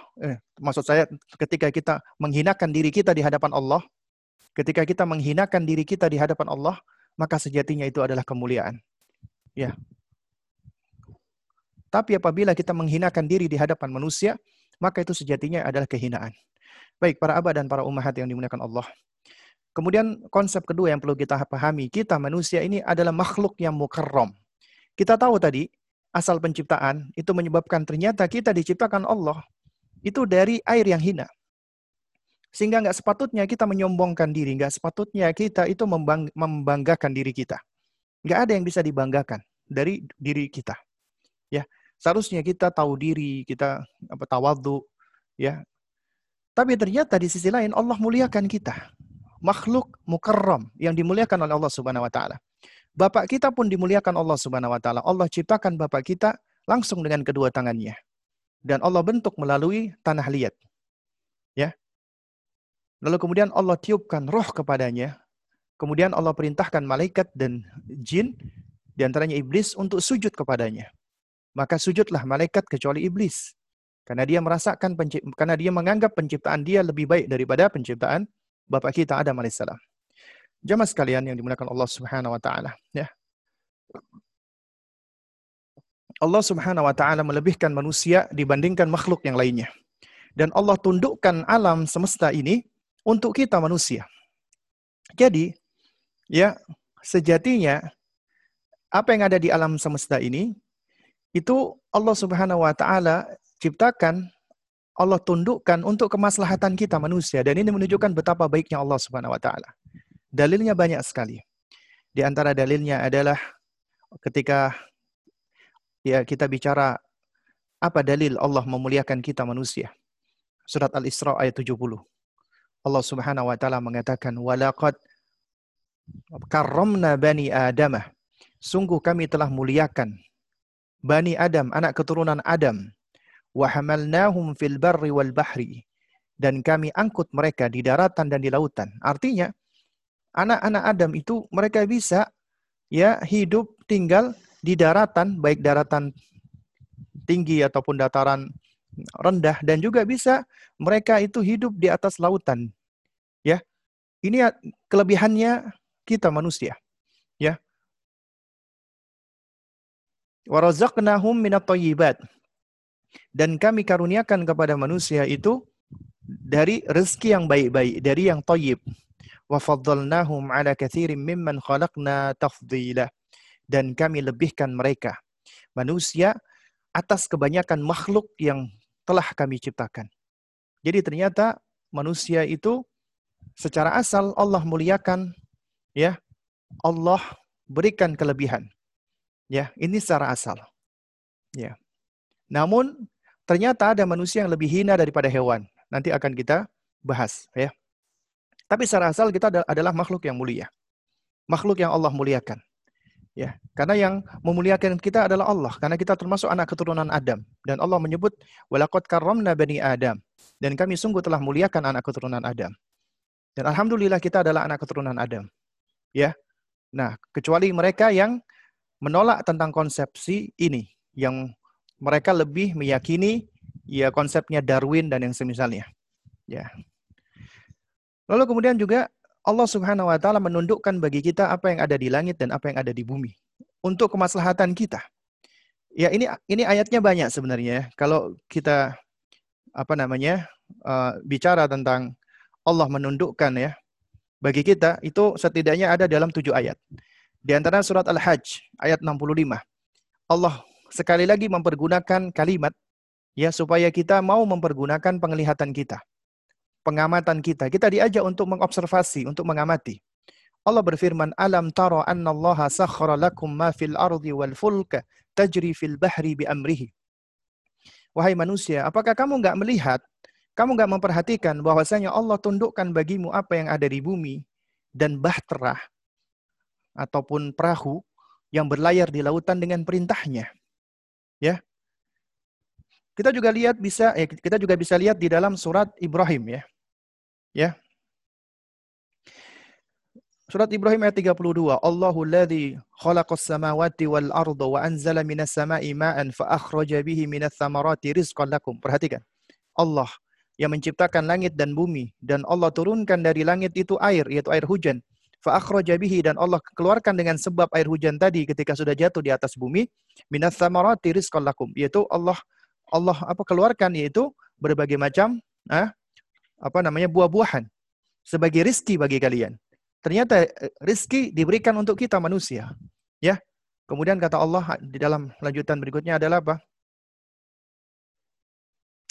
ketika kita menghinakan diri kita di hadapan Allah, maka sejatinya itu adalah kemuliaan. Ya. Tapi apabila kita menghinakan diri di hadapan manusia, maka itu sejatinya adalah kehinaan. Baik, para abah dan para ummahat yang dimuliakan Allah. Kemudian konsep kedua yang perlu kita pahami, kita manusia ini adalah makhluk yang mukarram. Kita tahu tadi, asal penciptaan itu menyebabkan ternyata kita diciptakan Allah itu dari air yang hina. Sehingga nggak sepatutnya kita menyombongkan diri, nggak sepatutnya kita itu membanggakan diri kita. Nggak ada yang bisa dibanggakan dari diri kita. Ya, seharusnya kita tahu diri, kita tawadhu, ya. Tapi ternyata di sisi lain Allah muliakan kita. Makhluk mukarram yang dimuliakan oleh Allah Subhanahu wa taala. Bapak kita pun dimuliakan Allah Subhanahu wa taala. Allah ciptakan bapak kita langsung dengan kedua tangannya. Dan Allah bentuk melalui tanah liat. Ya. Lalu kemudian Allah tiupkan roh kepadanya. Kemudian Allah perintahkan malaikat dan jin, di antaranya iblis, untuk sujud kepadanya. Maka sujudlah malaikat kecuali iblis. Karena dia merasakan karena dia menganggap penciptaan dia lebih baik daripada penciptaan bapak kita Adam alaihissalam. Jamaah sekalian yang dimuliakan Allah Subhanahu wa taala, ya. Allah Subhanahu wa taala melebihkan manusia dibandingkan makhluk yang lainnya. Dan Allah tundukkan alam semesta ini untuk kita manusia. Jadi, ya, sejatinya apa yang ada di alam semesta ini itu Allah Subhanahu wa taala ciptakan, Allah tundukkan untuk kemaslahatan kita manusia, dan ini menunjukkan betapa baiknya Allah Subhanahu wa taala. Dalilnya banyak sekali. Di antara dalilnya adalah ketika ya kita bicara apa dalil Allah memuliakan kita manusia. Surat Al-Isra ayat 70. Allah Subhanahu wa taala mengatakan, "Walaqad karramna bani Adam." Sungguh kami telah muliakan Bani Adam, anak keturunan Adam. "Wa hamalnahum fil barri wal bahri." Dan kami angkut mereka di daratan dan di lautan. Artinya anak-anak Adam itu mereka bisa ya hidup tinggal di daratan, baik daratan tinggi ataupun dataran rendah, dan juga bisa mereka itu hidup di atas lautan. Ya. Ini kelebihannya kita manusia. Ya. Wa razaqnahum minat thayyibat. Dan kami karuniakan kepada manusia itu dari rezeki yang baik-baik, dari yang thayyib. وَفَضَّلْنَاهُمْ عَلَى كَثِيرٍ مِّمَّنْ خَلَقْنَا تَفْضِيلًا. Dan kami lebihkan mereka, manusia, atas kebanyakan makhluk yang telah kami ciptakan. Jadi ternyata manusia itu secara asal Allah muliakan, ya, Allah berikan kelebihan. Ya, ini secara asal. Ya. Namun ternyata ada manusia yang lebih hina daripada hewan. Nanti akan kita bahas, ya. Tapi secara asal kita adalah makhluk yang mulia. Makhluk yang Allah muliakan. Ya, karena yang memuliakan kita adalah Allah, karena kita termasuk anak keturunan Adam, dan Allah menyebut walaqad karramna bani Adam, dan kami sungguh telah muliakan anak keturunan Adam. Dan alhamdulillah kita adalah anak keturunan Adam. Ya. Nah, kecuali mereka yang menolak tentang konsepsi ini, yang mereka lebih meyakini ya konsepnya Darwin dan yang semisalnya. Ya. Lalu kemudian juga Allah Subhanahu wa taala menundukkan bagi kita apa yang ada di langit dan apa yang ada di bumi untuk kemaslahatan kita. Ya, ini ayatnya banyak sebenarnya. Kalau kita bicara tentang Allah menundukkan ya, bagi kita itu setidaknya ada dalam 7 ayat. Di antara surat Al-Hajj ayat 65. Allah sekali lagi mempergunakan kalimat ya supaya kita mau mempergunakan penglihatan kita, pengamatan kita. Kita diajak untuk mengobservasi, untuk mengamati. Allah berfirman, "Alam tara annallaha sakhkhara lakum ma fil ardi wal fulka tajri fil bahri bi amrihi." Wahai manusia, apakah kamu enggak melihat, kamu enggak memperhatikan bahwasanya Allah tundukkan bagimu apa yang ada di bumi dan bahtera ataupun perahu yang berlayar di lautan dengan perintahnya. Ya. Kita juga bisa lihat di dalam surat Ibrahim ya. Ya. Surat Ibrahim ayat 32. Allahu alladzi khalaqas samawati wal arda wa anzala minas sama'i ma'an fa akhraja bihi minats thamarati rizqan lakum. Perhatikan. Allah yang menciptakan langit dan bumi dan Allah turunkan dari langit itu air, yaitu air hujan. Fa akhraja bihi, dan Allah keluarkan dengan sebab air hujan tadi ketika sudah jatuh di atas bumi, minats thamarati rizqan lakum. Yaitu Allah keluarkan yaitu berbagai macam buah-buahan sebagai rizki bagi kalian. Ternyata rizki diberikan untuk kita manusia, ya. Kemudian kata Allah di dalam lanjutan berikutnya adalah apa?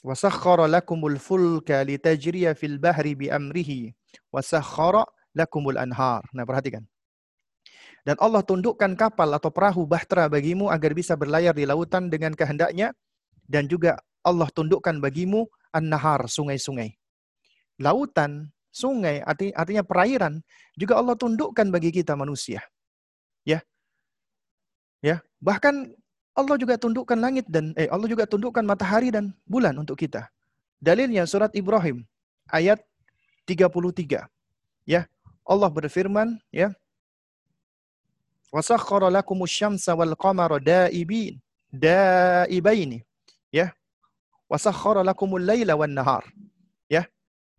Wasakhkhara lakumul fulka litajriya fil bahri bi amrihi wasakhkhara lakumul anhar. Nah, perhatikan. Dan Allah tundukkan kapal atau perahu bahtera bagimu agar bisa berlayar di lautan dengan kehendaknya, dan juga Allah tundukkan bagimu an-nahar, sungai-sungai. Lautan, sungai, artinya perairan, juga Allah tundukkan bagi kita manusia. Ya. Bahkan Allah juga tundukkan langit dan Allah juga tundukkan matahari dan bulan untuk kita. Dalilnya surat Ibrahim ayat 33. Ya. Allah berfirman, ya. Wasakhkhara lakumus syamsa wal qamara daibaini. Ya. Wasakhkhara lakumul laila wan nahar. Ya.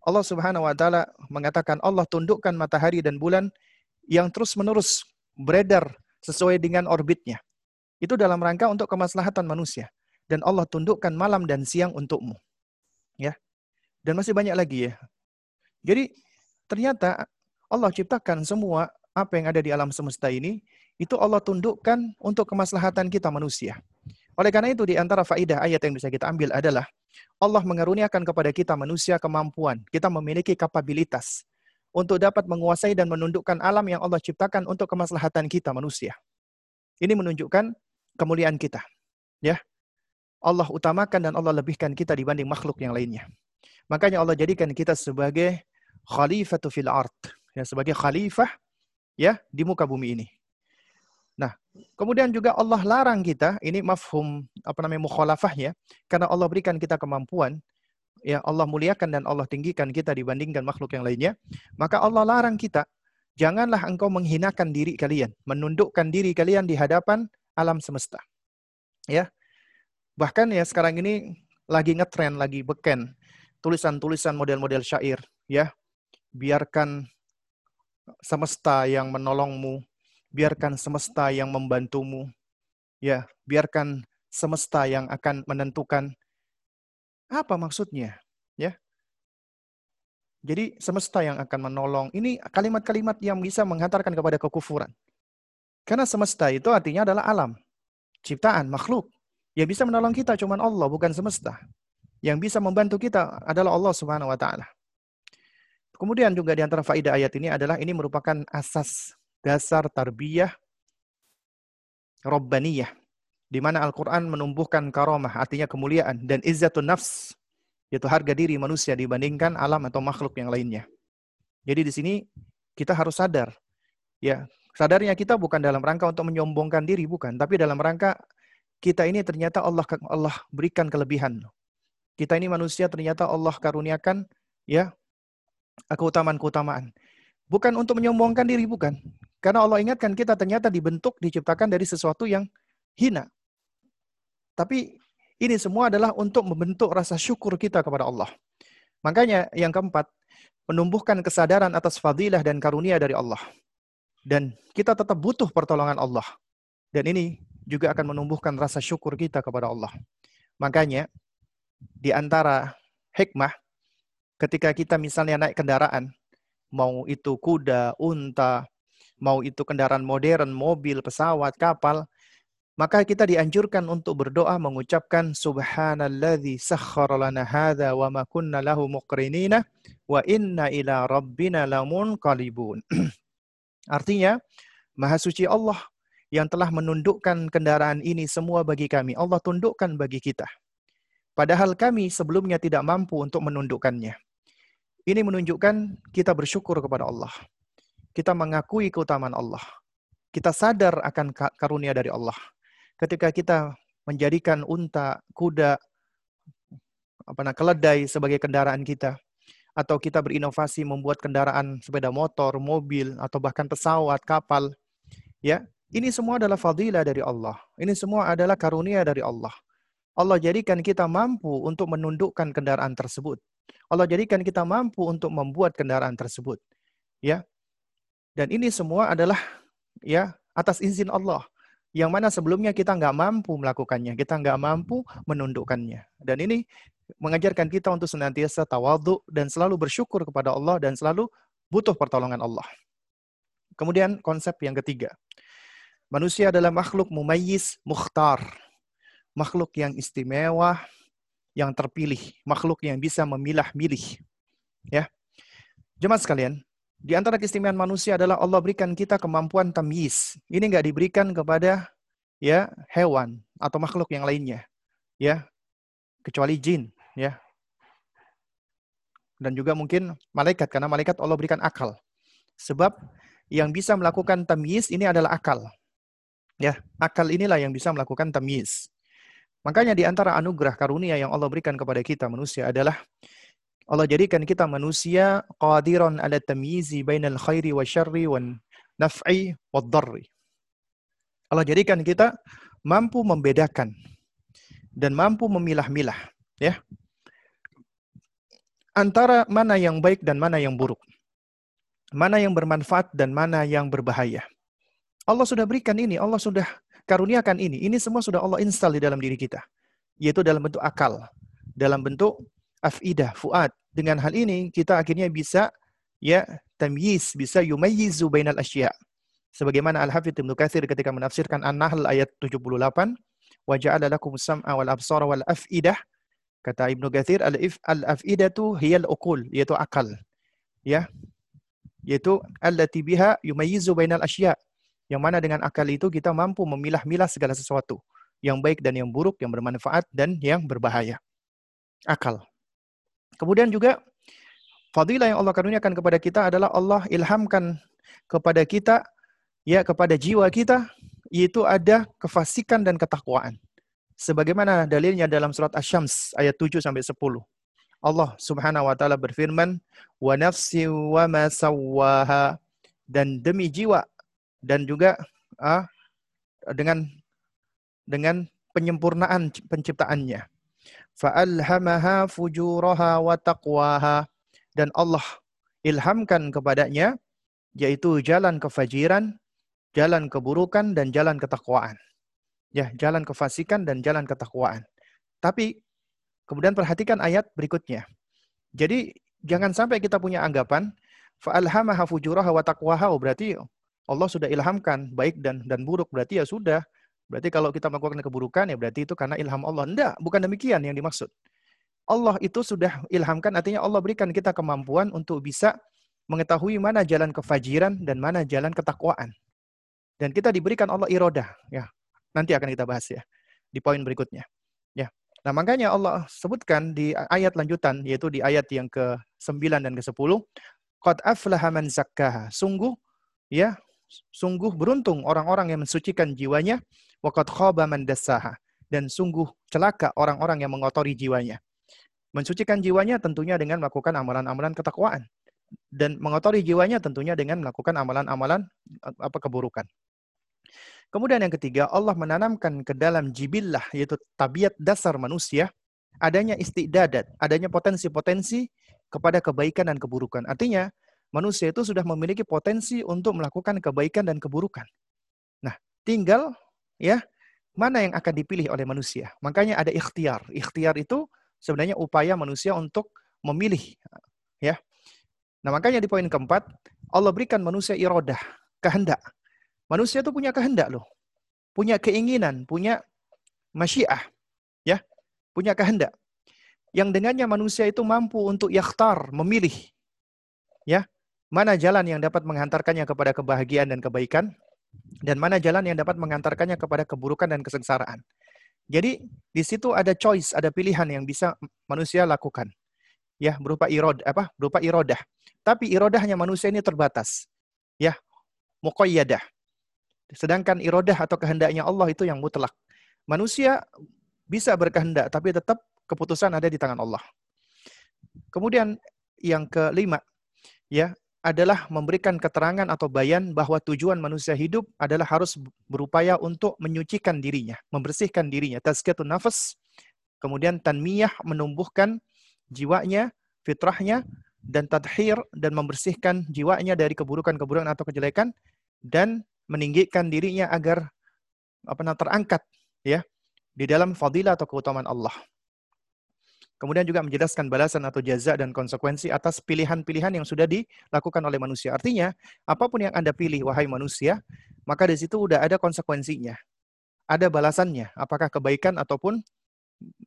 Allah Subhanahu wa taala mengatakan Allah tundukkan matahari dan bulan yang terus-menerus beredar sesuai dengan orbitnya. Itu dalam rangka untuk kemaslahatan manusia, dan Allah tundukkan malam dan siang untukmu. Ya. Dan masih banyak lagi ya. Jadi ternyata Allah ciptakan semua apa yang ada di alam semesta ini, itu Allah tundukkan untuk kemaslahatan kita manusia. Oleh karena itu di antara faidah ayat yang bisa kita ambil adalah Allah mengaruniakan kepada kita manusia kemampuan. Kita memiliki kapabilitas untuk dapat menguasai dan menundukkan alam yang Allah ciptakan untuk kemaslahatan kita manusia. Ini menunjukkan kemuliaan kita. Ya, Allah utamakan dan Allah lebihkan kita dibanding makhluk yang lainnya. Makanya Allah jadikan kita sebagai khalifatu fil ard, ya, sebagai khalifah ya di muka bumi ini. Nah, kemudian juga Allah larang kita, ini mafhum mukhalafah ya, karena Allah berikan kita kemampuan, ya Allah muliakan dan Allah tinggikan kita dibandingkan makhluk yang lainnya, maka Allah larang kita, janganlah engkau menghinakan diri kalian, menundukkan diri kalian di hadapan alam semesta. Ya. Bahkan ya sekarang ini lagi ngetren, lagi beken tulisan-tulisan model-model syair, ya. Biarkan semesta yang menolongmu, biarkan semesta yang membantumu, ya, biarkan semesta yang akan menentukan. Apa maksudnya, ya? Jadi semesta yang akan menolong. Ini kalimat-kalimat yang bisa menghantarkan kepada kekufuran. Karena semesta itu artinya adalah alam, ciptaan, makhluk. Yang bisa menolong kita cuman Allah, bukan semesta. Yang bisa membantu kita adalah Allah Subhanahu wa taala. Kemudian juga di antara faedah ayat ini adalah ini merupakan asas dasar tarbiyah rabbaniyah, di mana Al-Qur'an menumbuhkan karamah, artinya kemuliaan, dan izzatun nafs, yaitu harga diri manusia dibandingkan alam atau makhluk yang lainnya. Jadi di sini kita harus sadar. Ya, sadarnya kita bukan dalam rangka untuk menyombongkan diri, bukan, tapi dalam rangka kita ini ternyata Allah berikan kelebihan. Kita ini manusia ternyata Allah karuniakan ya keutamaan-keutamaan. Bukan untuk menyombongkan diri, bukan. Karena Allah ingatkan kita ternyata dibentuk, diciptakan dari sesuatu yang hina. Tapi ini semua adalah untuk membentuk rasa syukur kita kepada Allah. Makanya yang keempat, menumbuhkan kesadaran atas fadilah dan karunia dari Allah. Dan kita tetap butuh pertolongan Allah. Dan ini juga akan menumbuhkan rasa syukur kita kepada Allah. Makanya, di antara hikmah, ketika kita misalnya naik kendaraan, mau itu kuda, unta, mau itu kendaraan modern, mobil, pesawat, kapal, maka kita dianjurkan untuk berdoa mengucapkan subhanalladzi sakhkhara lana hadza wa ma kunna lahu muqrinina wa inna ila rabbina lamunqalibun. Artinya, Maha Suci Allah yang telah menundukkan kendaraan ini semua bagi kami. Allah tundukkan bagi kita. Padahal kami sebelumnya tidak mampu untuk menundukkannya. Ini menunjukkan kita bersyukur kepada Allah. Kita mengakui keutamaan Allah. Kita sadar akan karunia dari Allah. Ketika kita menjadikan unta, kuda, keledai sebagai kendaraan kita, atau kita berinovasi membuat kendaraan sepeda motor, mobil, atau bahkan pesawat, kapal, ya, ini semua adalah fadilah dari Allah. Ini semua adalah karunia dari Allah. Allah jadikan kita mampu untuk menundukkan kendaraan tersebut. Allah jadikan kita mampu untuk membuat kendaraan tersebut, ya. Dan ini semua adalah, ya, atas izin Allah, yang mana sebelumnya kita nggak mampu melakukannya, kita nggak mampu menundukkannya. Dan ini mengajarkan kita untuk senantiasa tawadhu dan selalu bersyukur kepada Allah dan selalu butuh pertolongan Allah. Kemudian konsep yang ketiga, manusia adalah makhluk mumayyiz mukhtar, makhluk yang istimewa, yang terpilih, makhluk yang bisa memilah-milih. Ya, jemaah sekalian. Di antara keistimewaan manusia adalah Allah berikan kita kemampuan tamyiz. Ini nggak diberikan kepada ya hewan atau makhluk yang lainnya, ya, kecuali jin, ya, dan juga mungkin malaikat, karena malaikat Allah berikan akal. Sebab yang bisa melakukan tamyiz ini adalah akal, ya, akal inilah yang bisa melakukan tamyiz. Makanya di antara anugerah karunia yang Allah berikan kepada kita manusia adalah Allah jadikan kita manusia qadiran ala tamyizi bainal khairi wa syarri wa naf'i wa dharri. Allah jadikan kita mampu membedakan dan mampu memilah-milah, ya, antara mana yang baik dan mana yang buruk, mana yang bermanfaat dan mana yang berbahaya. Allah sudah berikan ini, Allah sudah karuniakan ini semua sudah Allah install di dalam diri kita, yaitu dalam bentuk akal, dalam bentuk af'idah, fu'ad. Dengan hal ini kita akhirnya bisa, ya, tamyiz, bisa yumayyizu bainal asya'. Sebagaimana Al-Hafidz Ibnu Katsir ketika menafsirkan An-Nahl ayat 78, wa ja'ala lakumus sam'a wal absara wal af'idah. Kata Ibnu Katsir, al-af'idatu hiyal uqul, yaitu akal. Ya. Yaitu allati biha yumayyizu bainal asya'. Yang mana dengan akal itu kita mampu memilah-milah segala sesuatu, yang baik dan yang buruk, yang bermanfaat dan yang berbahaya. Akal. Kemudian juga fadilah yang Allah karuniakan kepada kita adalah Allah ilhamkan kepada kita, ya, kepada jiwa kita, yaitu ada kefasikan dan ketakwaan. Sebagaimana dalilnya dalam surat Asy-Syams ayat 7 sampai 10. Allah Subhanahu wa taala berfirman, "Wa nafsi wa ma sawwaha," dan demi jiwa dan juga dengan penyempurnaan penciptaannya. Fa'alhamaha fujuraha wa taqwaha, dan Allah ilhamkan kepadanya yaitu jalan kefajiran, jalan keburukan dan jalan ketakwaan. Ya, jalan kefasikan dan jalan ketakwaan. Tapi kemudian perhatikan ayat berikutnya. Jadi jangan sampai kita punya anggapan fa'alhamaha fujuraha wa taqwaha, berarti Allah sudah ilhamkan baik dan buruk, berarti ya sudah. Berarti kalau kita melakukan keburukan, ya berarti itu karena ilham Allah. Enggak, bukan demikian yang dimaksud. Allah itu sudah ilhamkan, artinya Allah berikan kita kemampuan untuk bisa mengetahui mana jalan kefajiran dan mana jalan ketakwaan. Dan kita diberikan Allah irodah. Ya, nanti akan kita bahas, ya, di poin berikutnya. Ya, nah makanya Allah sebutkan di ayat lanjutan, yaitu di ayat yang ke-9 dan ke-10. Qad aflaha man zakkaha. Sungguh, ya, sungguh beruntung orang-orang yang mensucikan jiwanya, wa qad khaba man dassaha, dan sungguh celaka orang-orang yang mengotori jiwanya. Mensucikan jiwanya tentunya dengan melakukan amalan-amalan ketakwaan, dan mengotori jiwanya tentunya dengan melakukan amalan-amalan keburukan. Kemudian yang ketiga, Allah menanamkan ke dalam jibillah, yaitu tabiat dasar manusia, adanya istidadat, adanya potensi-potensi kepada kebaikan dan keburukan. Artinya manusia itu sudah memiliki potensi untuk melakukan kebaikan dan keburukan. Nah, tinggal, ya, mana yang akan dipilih oleh manusia. Makanya ada ikhtiar. Ikhtiar itu sebenarnya upaya manusia untuk memilih. Ya. Nah, makanya di poin keempat, Allah berikan manusia iradah, kehendak. Manusia itu punya kehendak loh. Punya keinginan, punya masyiah. Ya, punya kehendak. Yang dengannya manusia itu mampu untuk yakhtar, memilih. Ya, mana jalan yang dapat menghantarkannya kepada kebahagiaan dan kebaikan, dan mana jalan yang dapat mengantarkannya kepada keburukan dan kesengsaraan. Jadi di situ ada choice, ada pilihan yang bisa manusia lakukan. Ya, berupa irodah. Tapi irodahnya manusia ini terbatas. Ya, muqayyadah. Sedangkan irodah atau kehendaknya Allah itu yang mutlak. Manusia bisa berkehendak tapi tetap keputusan ada di tangan Allah. Kemudian yang kelima, ya, adalah memberikan keterangan atau bayan bahwa tujuan manusia hidup adalah harus berupaya untuk menyucikan dirinya, membersihkan dirinya, tazkiyatun nafas, kemudian tanmiyah, menumbuhkan jiwanya, fitrahnya, dan tadhir, dan membersihkan jiwanya dari keburukan-keburukan atau kejelekan, dan meninggikan dirinya agar terangkat ya di dalam fadilah atau keutamaan Allah. Kemudian juga menjelaskan balasan atau jaza dan konsekuensi atas pilihan-pilihan yang sudah dilakukan oleh manusia. Artinya, apapun yang Anda pilih, wahai manusia, maka di situ udah ada konsekuensinya. Ada balasannya, apakah kebaikan ataupun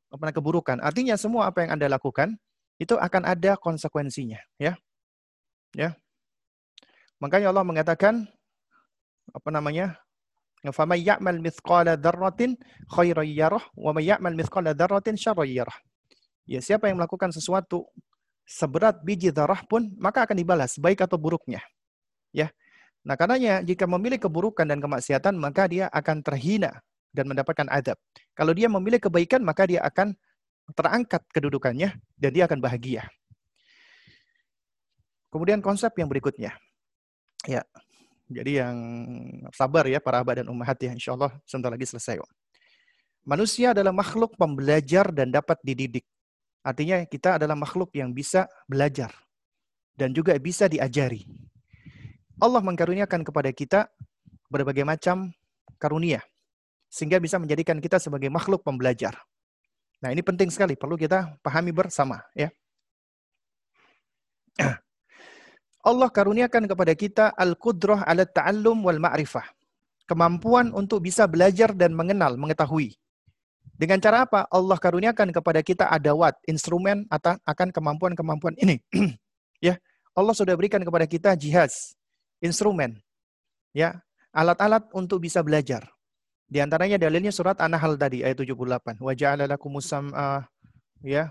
keburukan. Artinya, semua apa yang Anda lakukan, itu akan ada konsekuensinya. Ya. Makanya Allah mengatakan, فَمَا يَعْمَلْ مِثْقَالَ ذَرَّةٍ خَيْرًا يَرَهُ وَمَا يَعْمَلْ مِثْقَالَ ذَرَّةٍ شَرًّا يَرَهُ. Ya, siapa yang melakukan sesuatu seberat biji zarah pun, maka akan dibalas, baik atau buruknya. Ya. Nah, karenanya jika memilih keburukan dan kemaksiatan, maka dia akan terhina dan mendapatkan adab. Kalau dia memilih kebaikan, maka dia akan terangkat kedudukannya dan dia akan bahagia. Kemudian konsep yang berikutnya. Ya. Jadi yang sabar ya para abah dan ummahat ya, insyaallah sebentar lagi selesai. Manusia adalah makhluk pembelajar dan dapat dididik. Artinya kita adalah makhluk yang bisa belajar dan juga bisa diajari. Allah mengkaruniakan kepada kita berbagai macam karunia sehingga bisa menjadikan kita sebagai makhluk pembelajar. Nah, ini penting sekali, perlu kita pahami bersama ya. Allah karuniakan kepada kita al-qudrah ala ta'allum wal ma'rifah. Kemampuan untuk bisa belajar dan mengenal, mengetahui. Dengan cara apa? Allah karuniakan kepada kita adawat, instrumen akan kemampuan-kemampuan ini. Ya, Allah sudah berikan kepada kita jihaz, instrumen, ya, alat-alat untuk bisa belajar. Di antaranya dalilnya surat An-Nahl tadi ayat 78. Wa ja'ala lakumus sam'a ya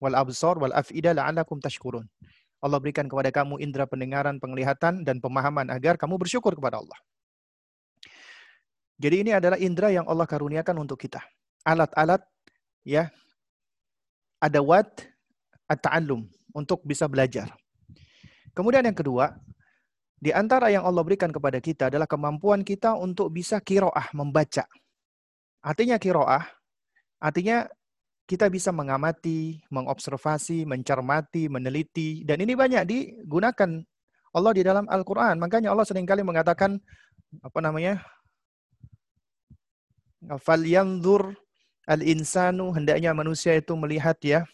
wal absar wal af'ida la'allakum tashkurun. Allah berikan kepada kamu indera pendengaran, penglihatan dan pemahaman agar kamu bersyukur kepada Allah. Jadi ini adalah indera yang Allah karuniakan untuk kita. Alat-alat ya adawat at-ta'allum untuk bisa belajar. Kemudian yang kedua, di antara yang Allah berikan kepada kita adalah kemampuan kita untuk bisa qiraah, membaca. Artinya qiraah artinya kita bisa mengamati, mengobservasi, mencermati, meneliti, dan ini banyak digunakan Allah di dalam Al-Qur'an. Makanya Allah seringkali mengatakan falyanzur al-insanu, hendaknya manusia itu melihat ya,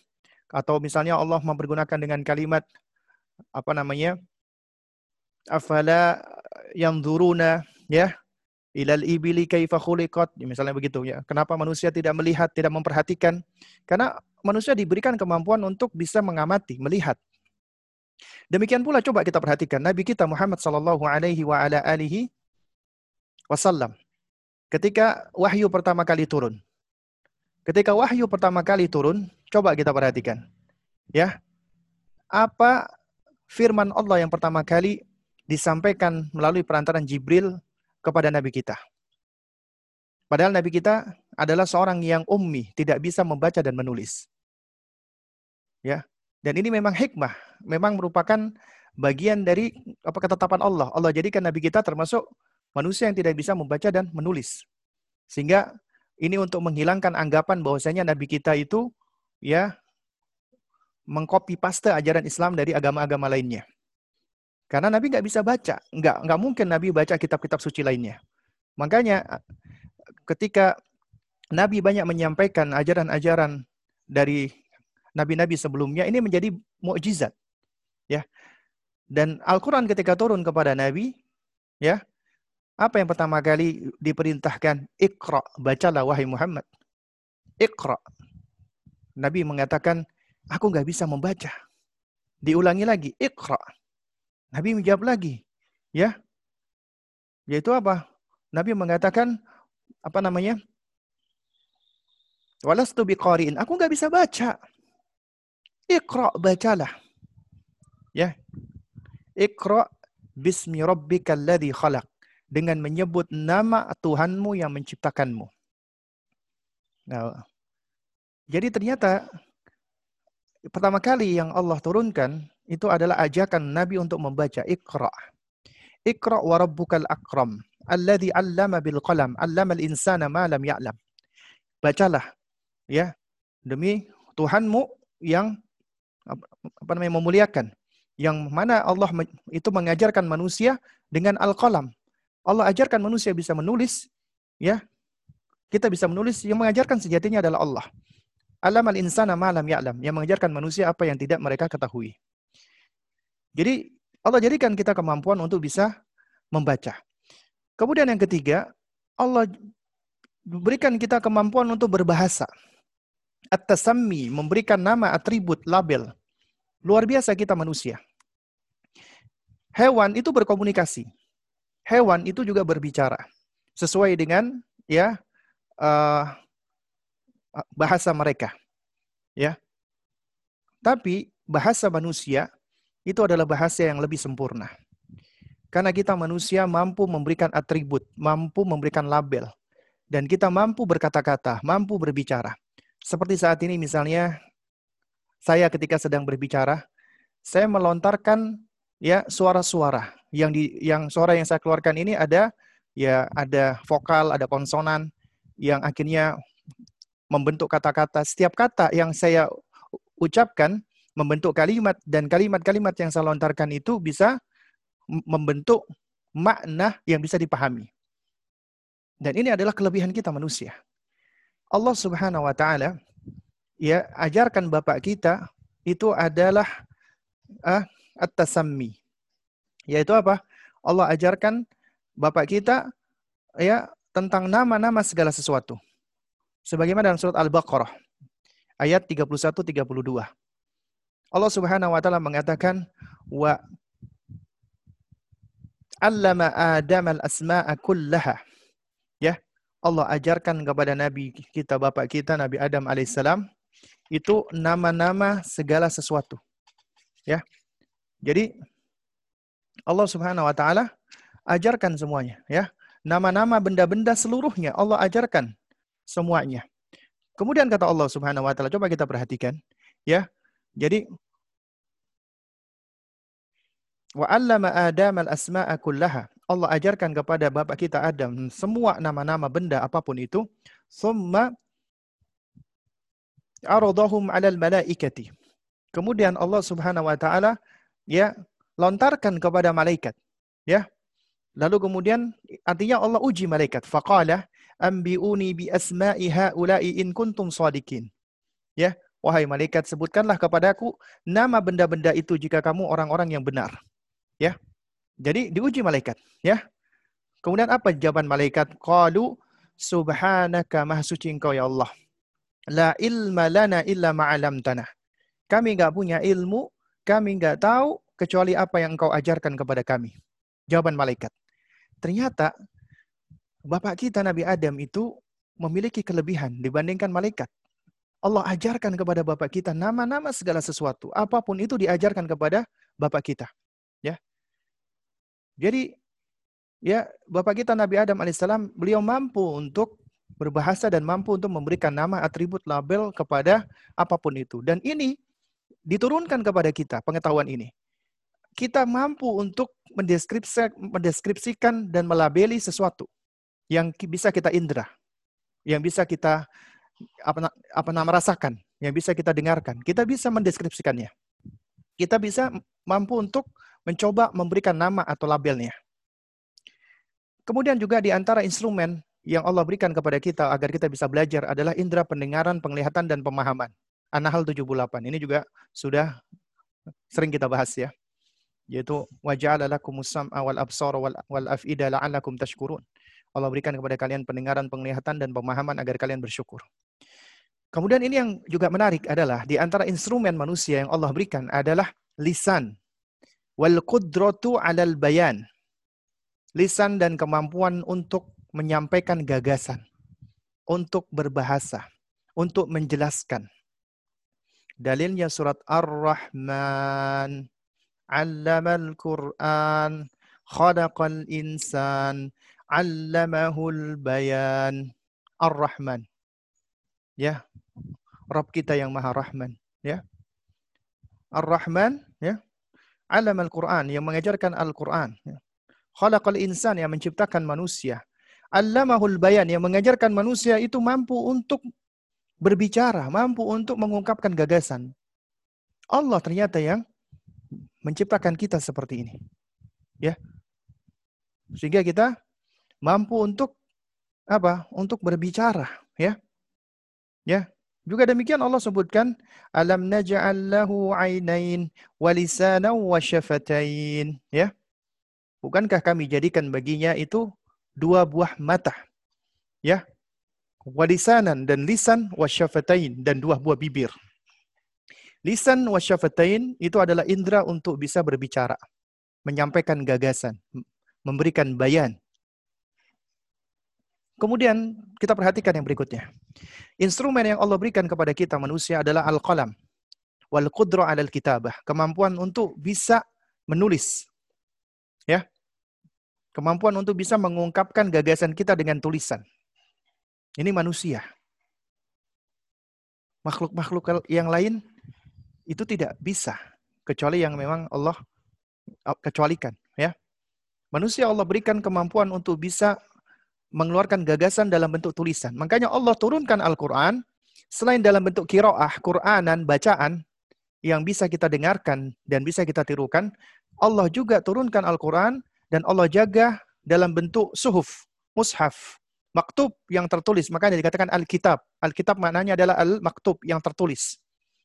atau misalnya Allah mempergunakan dengan kalimat afala yanzuruna ya ilal ibili kaifa khuliqat, misalnya begitu ya. Kenapa manusia tidak melihat, tidak memperhatikan? Karena manusia diberikan kemampuan untuk bisa mengamati, melihat. Demikian pula coba kita perhatikan Nabi kita Muhammad sallallahu alaihi wasallam ketika wahyu pertama kali turun. Ketika wahyu pertama kali turun, coba kita perhatikan. Ya. Apa firman Allah yang pertama kali disampaikan melalui perantaran Jibril kepada Nabi kita? Padahal Nabi kita adalah seorang yang ummi, tidak bisa membaca dan menulis. Ya. Dan ini memang hikmah, memang merupakan bagian dari ketetapan Allah. Allah jadikan Nabi kita termasuk manusia yang tidak bisa membaca dan menulis. Sehingga ini untuk menghilangkan anggapan bahwasanya Nabi kita itu ya mengcopy paste ajaran Islam dari agama-agama lainnya. Karena Nabi nggak bisa baca, nggak mungkin Nabi baca kitab-kitab suci lainnya. Makanya ketika Nabi banyak menyampaikan ajaran-ajaran dari nabi-nabi sebelumnya, ini menjadi mukjizat, ya. Dan Al-Qur'an ketika turun kepada Nabi, ya, apa yang pertama kali diperintahkan? Iqra, bacalah wahai Muhammad. Iqra. Nabi mengatakan, aku nggak bisa membaca. Diulangi lagi, Iqra. Nabi menjawab lagi, ya. Yaitu apa? Nabi mengatakan apa namanya? Walastu biqari'in, aku nggak bisa baca. Iqra, bacalah. Ya. Iqra bismi rabbikal ladzi khalaq, dengan menyebut nama Tuhanmu yang menciptakanmu. Nah, jadi ternyata pertama kali yang Allah turunkan itu adalah ajakan Nabi untuk membaca. Iqra. Iqra wa rabbukal akram alladzi 'allama bil qalam 'allamal insana ma lam ya'lam. Bacalah, ya, demi Tuhanmu yang apa namanya memuliakan, yang mana Allah itu mengajarkan manusia dengan al-qalam. Allah ajarkan manusia bisa menulis, ya. Kita bisa menulis, yang mengajarkan sejatinya adalah Allah. Alamal insana ma lam ya'lam, yang mengajarkan manusia apa yang tidak mereka ketahui. Jadi Allah jadikan kita kemampuan untuk bisa membaca. Kemudian yang ketiga, Allah berikan kita kemampuan untuk berbahasa. At-tasammi, memberikan nama, atribut, label. Luar biasa kita manusia. Hewan itu berkomunikasi. Hewan itu juga berbicara sesuai dengan, ya, bahasa mereka, ya. Tapi bahasa manusia itu adalah bahasa yang lebih sempurna. Karena kita manusia mampu memberikan atribut, mampu memberikan label, dan kita mampu berkata-kata, mampu berbicara. Seperti saat ini misalnya saya ketika sedang berbicara, saya melontarkan, ya, suara-suara. Yang suara yang saya keluarkan ini ada, ya, ada vokal, ada konsonan yang akhirnya membentuk kata-kata. Setiap kata yang saya ucapkan membentuk kalimat, dan kalimat-kalimat yang saya lontarkan itu bisa membentuk makna yang bisa dipahami. Dan ini adalah kelebihan kita manusia. Allah Subhanahu wa taala, ya, ajarkan bapak kita itu adalah at-tasammi. Yaitu apa? Allah ajarkan bapak kita, ya, tentang nama-nama segala sesuatu. Sebagaimana dalam surat Al-Baqarah ayat 31-32. Allah Subhanahu wa taala mengatakan, wa 'allama Adam al-asma'a kullaha. Ya, Allah ajarkan kepada nabi kita, bapak kita Nabi Adam alaihissalam, itu nama-nama segala sesuatu. Ya. Jadi Allah Subhanahu wa taala ajarkan semuanya, ya. Nama-nama benda-benda seluruhnya Allah ajarkan semuanya. Kemudian kata Allah Subhanahu wa taala, coba kita perhatikan, ya. Jadi wa 'allama Adam al-asma'a kullaha. Allah ajarkan kepada bapak kita Adam semua nama-nama benda apapun itu. Summa aradahum 'alal malaikati. Kemudian Allah Subhanahu wa taala, ya, lontarkan kepada malaikat, ya. Lalu kemudian artinya Allah uji malaikat. Faqala ambiuni bi asma'i haula'i in kuntum shadiqin. Ya, wahai malaikat, sebutkanlah kepadaku nama benda-benda itu jika kamu orang-orang yang benar. Ya. Jadi diuji malaikat, ya. Kemudian apa jawaban malaikat? Qalu subhanaka, maha suci engkau ya Allah. La ilma lana illa ma 'allamtana. Kami enggak punya ilmu, kami enggak tahu kecuali apa yang engkau ajarkan kepada kami. Jawaban malaikat. Ternyata bapak kita Nabi Adam itu memiliki kelebihan dibandingkan malaikat. Allah ajarkan kepada bapak kita nama-nama segala sesuatu. Apapun itu diajarkan kepada bapak kita. Ya. Jadi, ya, bapak kita Nabi Adam alaihissalam, beliau mampu untuk berbahasa dan mampu untuk memberikan nama, atribut, label kepada apapun itu. Dan ini diturunkan kepada kita, pengetahuan ini. Kita mampu untuk mendeskripsikan dan melabeli sesuatu yang bisa kita indera, yang bisa kita rasakan, yang bisa kita dengarkan. Kita bisa mendeskripsikannya. Kita bisa mampu untuk mencoba memberikan nama atau labelnya. Kemudian juga di antara instrumen yang Allah berikan kepada kita agar kita bisa belajar adalah indera pendengaran, penglihatan, dan pemahaman. An-Nahl 78. Ini juga sudah sering kita bahas ya. Yaitu waja'ala lakumus sam'a wal absara wal af'ida la'allakum tashkurun. Allah berikan kepada kalian pendengaran, penglihatan, dan pemahaman agar kalian bersyukur. Kemudian ini yang juga menarik adalah di antara instrumen manusia yang Allah berikan adalah lisan. Wal qudratu 'alal bayan. Lisan dan kemampuan untuk menyampaikan gagasan, untuk berbahasa, untuk menjelaskan. Dalilnya surat Ar-Rahman, 'allamal Qur'an, khalaqal insan, 'allamahul bayan. Ar-Rahman. Ya. Rabb kita yang Maha Rahman, ya. Ar-Rahman, ya. 'Allamal Qur'an, yang mengajarkan Al-Qur'an, ya. Khalaqal insan, yang menciptakan manusia. Allamahul bayan, yang mengajarkan manusia itu mampu untuk berbicara, mampu untuk mengungkapkan gagasan. Allah ternyata yang menciptakan kita seperti ini. Ya. Sehingga kita mampu untuk apa? Untuk berbicara, ya. Ya. Juga demikian Allah sebutkan alam naj'al lahu 'ainain wa lisanan wa syafatain, ya. Bukankah kami jadikan baginya itu dua buah mata, ya, walisanan dan lisan, wasyafatain dan dua buah bibir. Lisan wasyafatain itu adalah indera untuk bisa berbicara, menyampaikan gagasan, memberikan bayan. Kemudian kita perhatikan yang berikutnya. Instrumen yang Allah berikan kepada kita manusia adalah al-qalam, wal qudra 'alal kitabah, kemampuan untuk bisa menulis, ya. Kemampuan untuk bisa mengungkapkan gagasan kita dengan tulisan. Ini manusia. Makhluk-makhluk yang lain itu tidak bisa. Kecuali yang memang Allah kecualikan. Ya. Manusia Allah berikan kemampuan untuk bisa mengeluarkan gagasan dalam bentuk tulisan. Makanya Allah turunkan Al-Quran, selain dalam bentuk qiraah, Qur'anan, bacaan, yang bisa kita dengarkan dan bisa kita tirukan, Allah juga turunkan Al-Quran, dan Allah jaga dalam bentuk suhuf, mushaf, maktub yang tertulis. Makanya dikatakan Al-Kitab. Al-Kitab maknanya adalah Al-Maktub yang tertulis.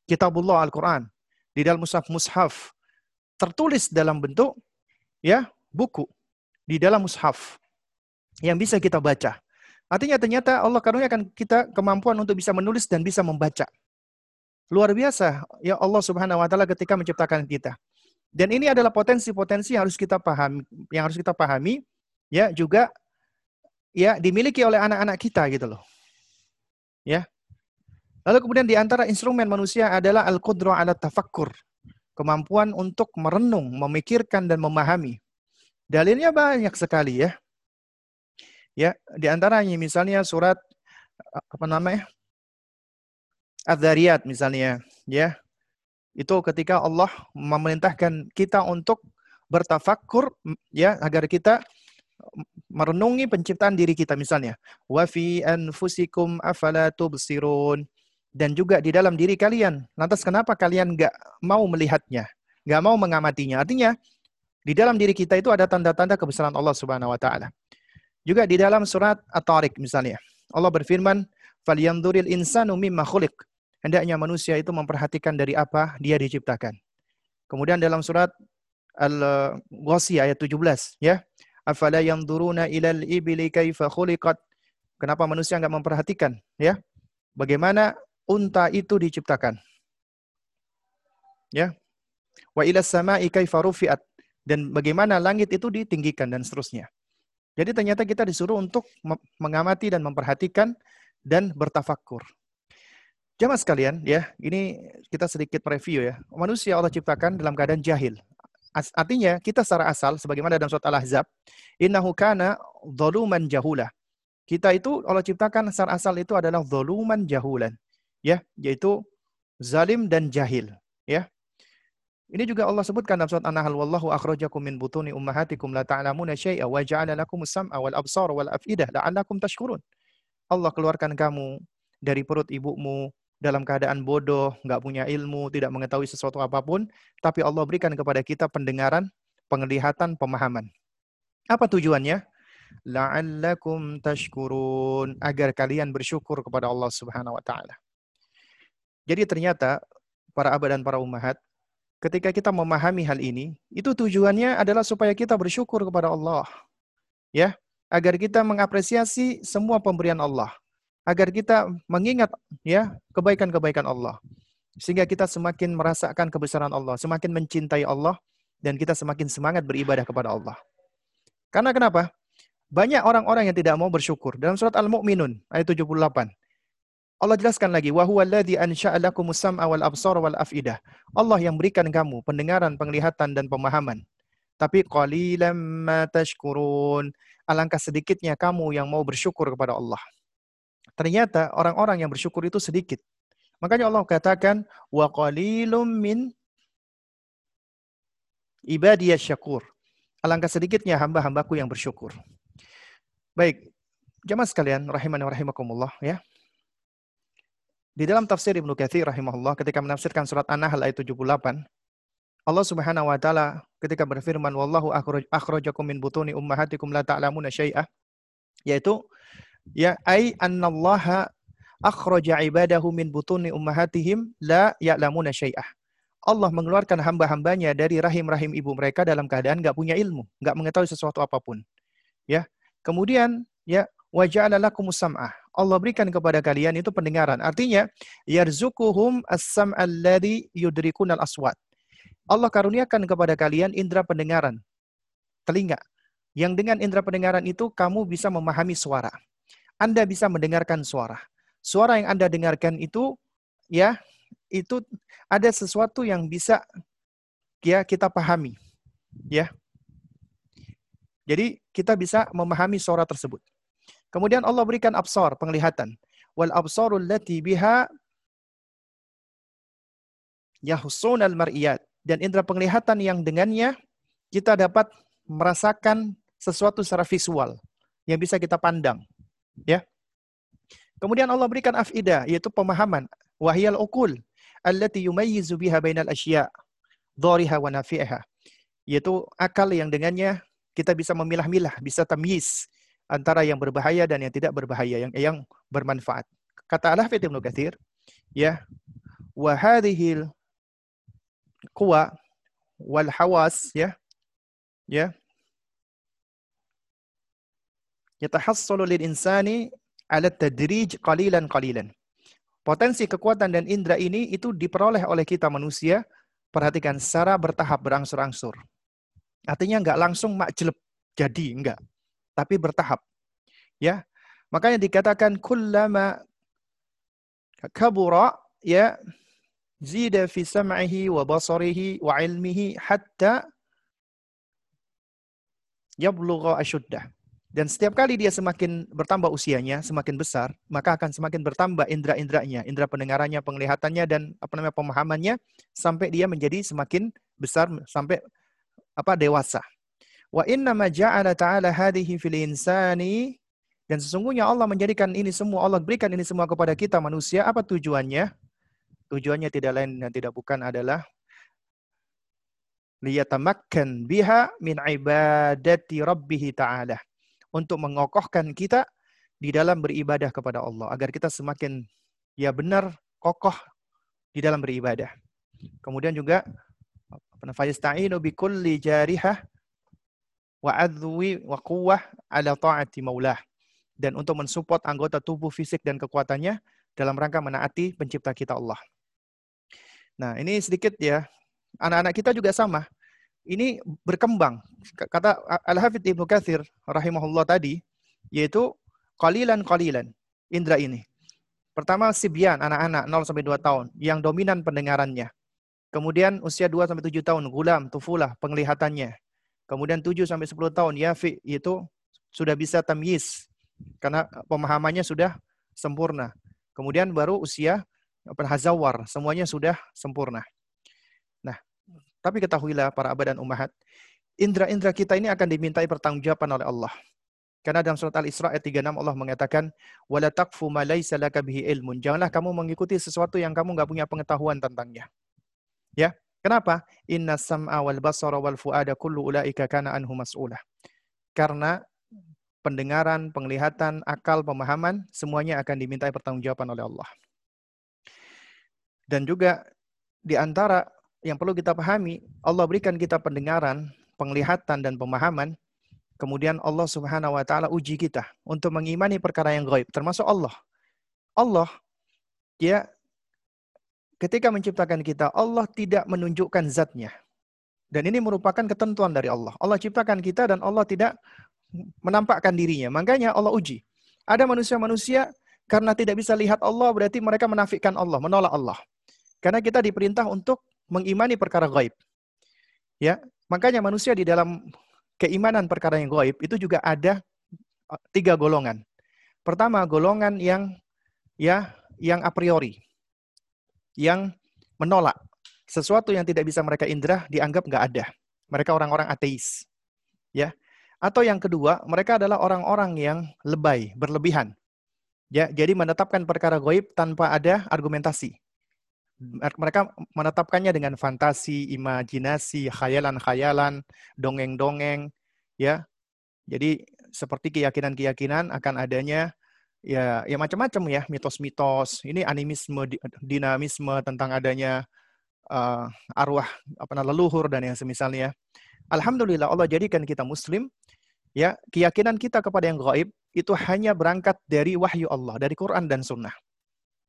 Kitabullah Al-Quran. Di dalam mushaf. Tertulis dalam bentuk ya buku. Di dalam mushaf. Yang bisa kita baca. Artinya ternyata Allah karuniakan kita kemampuan untuk bisa menulis dan bisa membaca. Luar biasa ya Allah Subhanahu wa Ta'ala ketika menciptakan kita. Dan ini adalah potensi-potensi yang harus kita pahami, ya juga ya dimiliki oleh anak-anak kita gitu loh. Ya. Lalu kemudian di antara instrumen manusia adalah al-qudrah 'ala tafakkur, kemampuan untuk merenung, memikirkan dan memahami. Dalilnya banyak sekali ya. Ya, di antaranya misalnya surat apa namanya? Adz-Dzariyat misalnya, ya. Itu ketika Allah memerintahkan kita untuk bertafakur ya agar kita merenungi penciptaan diri kita misalnya wa fi anfusikum afala tubsirun, dan juga di dalam diri kalian lantas kenapa kalian enggak mau melihatnya, enggak mau mengamatinya. Artinya di dalam diri kita itu ada tanda-tanda kebesaran Allah Subhanahu wa Ta'ala. Juga di dalam surat At-Tariq misalnya Allah berfirman falyanzuril insanu mimma khuliq, hendaknya manusia itu memperhatikan dari apa dia diciptakan. Kemudian dalam surat Al-Ghasiyah ayat 17, ya. Afala yanzuruna ilal ibli kaifa khuliqat. Kenapa manusia enggak memperhatikan, ya? Bagaimana unta itu diciptakan? Ya. Wa ilas sama'i kaifa rufi'at, dan bagaimana langit itu ditinggikan dan seterusnya. Jadi ternyata kita disuruh untuk mengamati dan memperhatikan dan bertafakur. Jamaah sekalian, ya, ini kita sedikit review ya. Manusia Allah ciptakan dalam keadaan jahil. Artinya kita secara asal, sebagaimana dalam surat Al-Ahzab, innahu kana zaluman jahula. Kita itu Allah ciptakan secara asal itu adalah zaluman jahulan, ya, yaitu zalim dan jahil, ya. Ini juga Allah sebutkan dalam surat An-Nahl, wallahu akhrajakum min butuni ummahatikum la ta'lamuna syai'a wa ja'ala lakumus sam'a wal absara wal af'idah la'allakum tashkurun. Allah keluarkan kamu dari perut ibumu dalam keadaan bodoh, nggak punya ilmu, tidak mengetahui sesuatu apapun, tapi Allah berikan kepada kita pendengaran, penglihatan, pemahaman. Apa tujuannya? la'allakum tashkurun, agar kalian bersyukur kepada Allah Subhanahu wa taala. Jadi ternyata para abah dan para ummahat, ketika kita memahami hal ini, itu tujuannya adalah supaya kita bersyukur kepada Allah. Ya, agar kita mengapresiasi semua pemberian Allah, agar kita mengingat ya kebaikan-kebaikan Allah. Sehingga kita semakin merasakan kebesaran Allah, semakin mencintai Allah, dan kita semakin semangat beribadah kepada Allah. Karena kenapa? Banyak orang-orang yang tidak mau bersyukur. Dalam surat Al-Mu'minun, ayat 78. Allah jelaskan lagi, وَهُوَ الَّذِي أَنْشَأَ لَكُمُ السَّمْعَ وَالْأَبْصَارَ وَالْأَفْئِدَةَ. Allah yang berikan kamu pendengaran, penglihatan, dan pemahaman. Tapi قَلِيلًا مَا تَشْكُرُونَ. Alangkah sedikitnya kamu yang mau bersyukur kepada Allah. Ternyata orang-orang yang bersyukur itu sedikit. Makanya Allah katakan wa qalilum min ibadiy syakur. Alangkah sedikitnya hamba-hambaku yang bersyukur. Baik, jamaah sekalian rahiman wa rahimakumullah ya. Di dalam tafsir Ibnu Katsir rahimahullah ketika menafsirkan surat An-Nahl ayat 78, Allah Subhanahu wa taala ketika berfirman wallahu akhrajakum min butuni ummahatikum la ta'lamuna syai'a, yaitu ya ai annallaha akhraja ibadahu min butuni ummahatihim la ya'lamuna syai'ah. Allah mengeluarkan hamba-hambanya dari rahim-rahim ibu mereka dalam keadaan enggak punya ilmu, enggak mengetahui sesuatu apapun. Ya. Kemudian ya waja'ala lakumus sam'ah. Allah berikan kepada kalian itu pendengaran. Artinya yarzuquhum as-sam'a alladhi yudrikunal aswat. Allah karuniakan kepada kalian indera pendengaran, telinga. Yang dengan indera pendengaran itu kamu bisa memahami suara. Anda bisa mendengarkan suara. Suara yang Anda dengarkan itu, ya, itu ada sesuatu yang bisa ya, kita pahami, ya. Jadi kita bisa memahami suara tersebut. Kemudian Allah berikan absar, penglihatan. Wal absarul lati biha yahsunal mar'iyat, dan indera penglihatan yang dengannya kita dapat merasakan sesuatu secara visual yang bisa kita pandang, ya. Kemudian Allah berikan af'idah, yaitu pemahaman. Wahiyal uqul, allati yumayyizu biha bainal asya, dhariha wa nafi'ha. Yaitu akal yang dengannya kita bisa memilah-milah, bisa tamyiz antara yang berbahaya dan yang tidak berbahaya, yang bermanfaat. Kata Al-Hafidz Ibnu Katsir, ya, wa hadhil quwa wal hawas, ya, yatahassalu lil insani alat tadrij qalilan. Potensi kekuatan dan indera ini itu diperoleh oleh kita manusia, perhatikan, secara bertahap, berangsur-angsur. Artinya enggak langsung makjeleb jadi, enggak. Tapi bertahap. Ya. Makanya dikatakan kullama kabura ya zida fi sam'ihi wa basarihi wa ilmihi hatta yablugha ashuddah. Dan setiap kali dia semakin bertambah usianya, semakin besar, maka akan semakin bertambah indera-inderanya, indera pendengarannya, penglihatannya, dan pemahamannya, sampai dia menjadi semakin besar, sampai dewasa. Wa innama ja'ala ta'ala hadhihi fil insani, dan sesungguhnya Allah menjadikan ini semua, Allah berikan ini semua kepada kita manusia. Apa tujuannya? Tujuannya tidak lain dan tidak bukan adalah liyatamakkan biha min ibadati rabbih ta'ala, untuk mengokohkan kita di dalam beribadah kepada Allah, agar kita semakin ya benar kokoh di dalam beribadah. Kemudian juga fayasta'inu bikulli jarihah wa adwi wa quwwah ala ta'ati maulah, dan untuk mensupport anggota tubuh, fisik dan kekuatannya dalam rangka menaati pencipta kita Allah. Nah, ini sedikit ya. Anak-anak kita juga sama. Ini berkembang. Kata Al-Hafidz Ibnu Katsir rahimahullah tadi, yaitu qalilan. Indra ini. Pertama sibyan, anak-anak 0-2 tahun yang dominan pendengarannya. Kemudian usia 2-7 tahun, gulam, tufulah, penglihatannya. Kemudian 7-10 tahun, yafi, yaitu sudah bisa tamyiz karena pemahamannya sudah sempurna. Kemudian baru usia hazawar, semuanya sudah sempurna. Tapi ketahuilah para abah dan ummahat, indera-indera kita ini akan dimintai pertanggungjawaban oleh Allah. Karena dalam surat Al-Isra ayat 36 Allah mengatakan, "Wala taqfu ma laysa laka bihi ilmun." Janganlah kamu mengikuti sesuatu yang kamu enggak punya pengetahuan tentangnya. Ya, kenapa? Inna sam'a wal basara wal fu'ada kullu ulaika kana anhu mas'ulah. Karena pendengaran, penglihatan, akal, pemahaman, semuanya akan dimintai pertanggungjawaban oleh Allah. Dan juga di antara yang perlu kita pahami, Allah berikan kita pendengaran, penglihatan, dan pemahaman, kemudian Allah Subhanahu wa Ta'ala uji kita untuk mengimani perkara yang gaib, termasuk Allah. Allah, dia ketika menciptakan kita, Allah tidak menunjukkan zatnya. Dan ini merupakan ketentuan dari Allah. Allah ciptakan kita dan Allah tidak menampakkan dirinya. Makanya Allah uji. Ada manusia-manusia karena tidak bisa lihat Allah, berarti mereka menafikan Allah, menolak Allah. Karena kita diperintah untuk mengimani perkara gaib. Ya, makanya manusia di dalam keimanan perkara yang gaib itu juga ada tiga golongan. Pertama, golongan yang a priori, yang menolak. Sesuatu yang tidak bisa mereka indrah dianggap nggak ada. Mereka orang-orang ateis. Ya. Atau yang kedua, mereka adalah orang-orang yang lebay, berlebihan. Ya, jadi menetapkan perkara gaib tanpa ada argumentasi. Mereka menetapkannya dengan fantasi, imajinasi, khayalan-khayalan, dongeng-dongeng, ya. Jadi seperti keyakinan-keyakinan akan adanya ya macam-macam ya, mitos-mitos. Ini animisme, dinamisme tentang adanya arwah leluhur dan yang semisalnya. Alhamdulillah Allah jadikan kita muslim, ya, keyakinan kita kepada yang gaib itu hanya berangkat dari wahyu Allah, dari Quran dan Sunnah.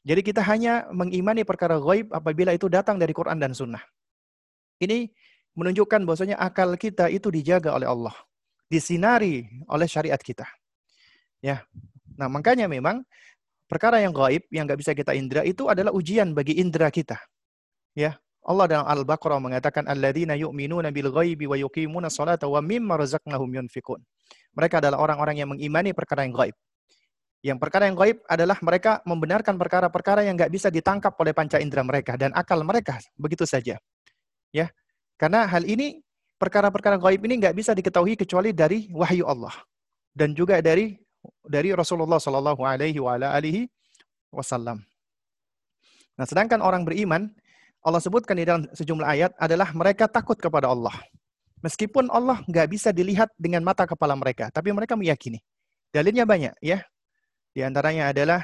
Jadi kita hanya mengimani perkara gaib apabila itu datang dari Quran dan Sunnah. Ini menunjukkan bahwasanya akal kita itu dijaga oleh Allah, disinari oleh syariat kita, ya. Nah makanya memang perkara yang gaib yang nggak bisa kita indra itu adalah ujian bagi indra kita, ya. Allah dalam Al-Baqarah mengatakan alladzina yu'minuna bil ghaibi wa yuqimuna sholata wa mimma razaqnahum yunfikun. Mereka adalah orang-orang yang mengimani perkara yang gaib. Yang perkara yang gaib adalah mereka membenarkan perkara-perkara yang nggak bisa ditangkap oleh panca indera mereka dan akal mereka begitu saja. Ya. Karena hal ini perkara-perkara gaib ini nggak bisa diketahui kecuali dari wahyu Allah dan juga dari Rasulullah sallallahu alaihi wa alihi wasallam. Nah, sedangkan orang beriman Allah sebutkan di dalam sejumlah ayat adalah mereka takut kepada Allah. Meskipun Allah nggak bisa dilihat dengan mata kepala mereka, tapi mereka meyakini. Dalilnya banyak, ya. Di antaranya adalah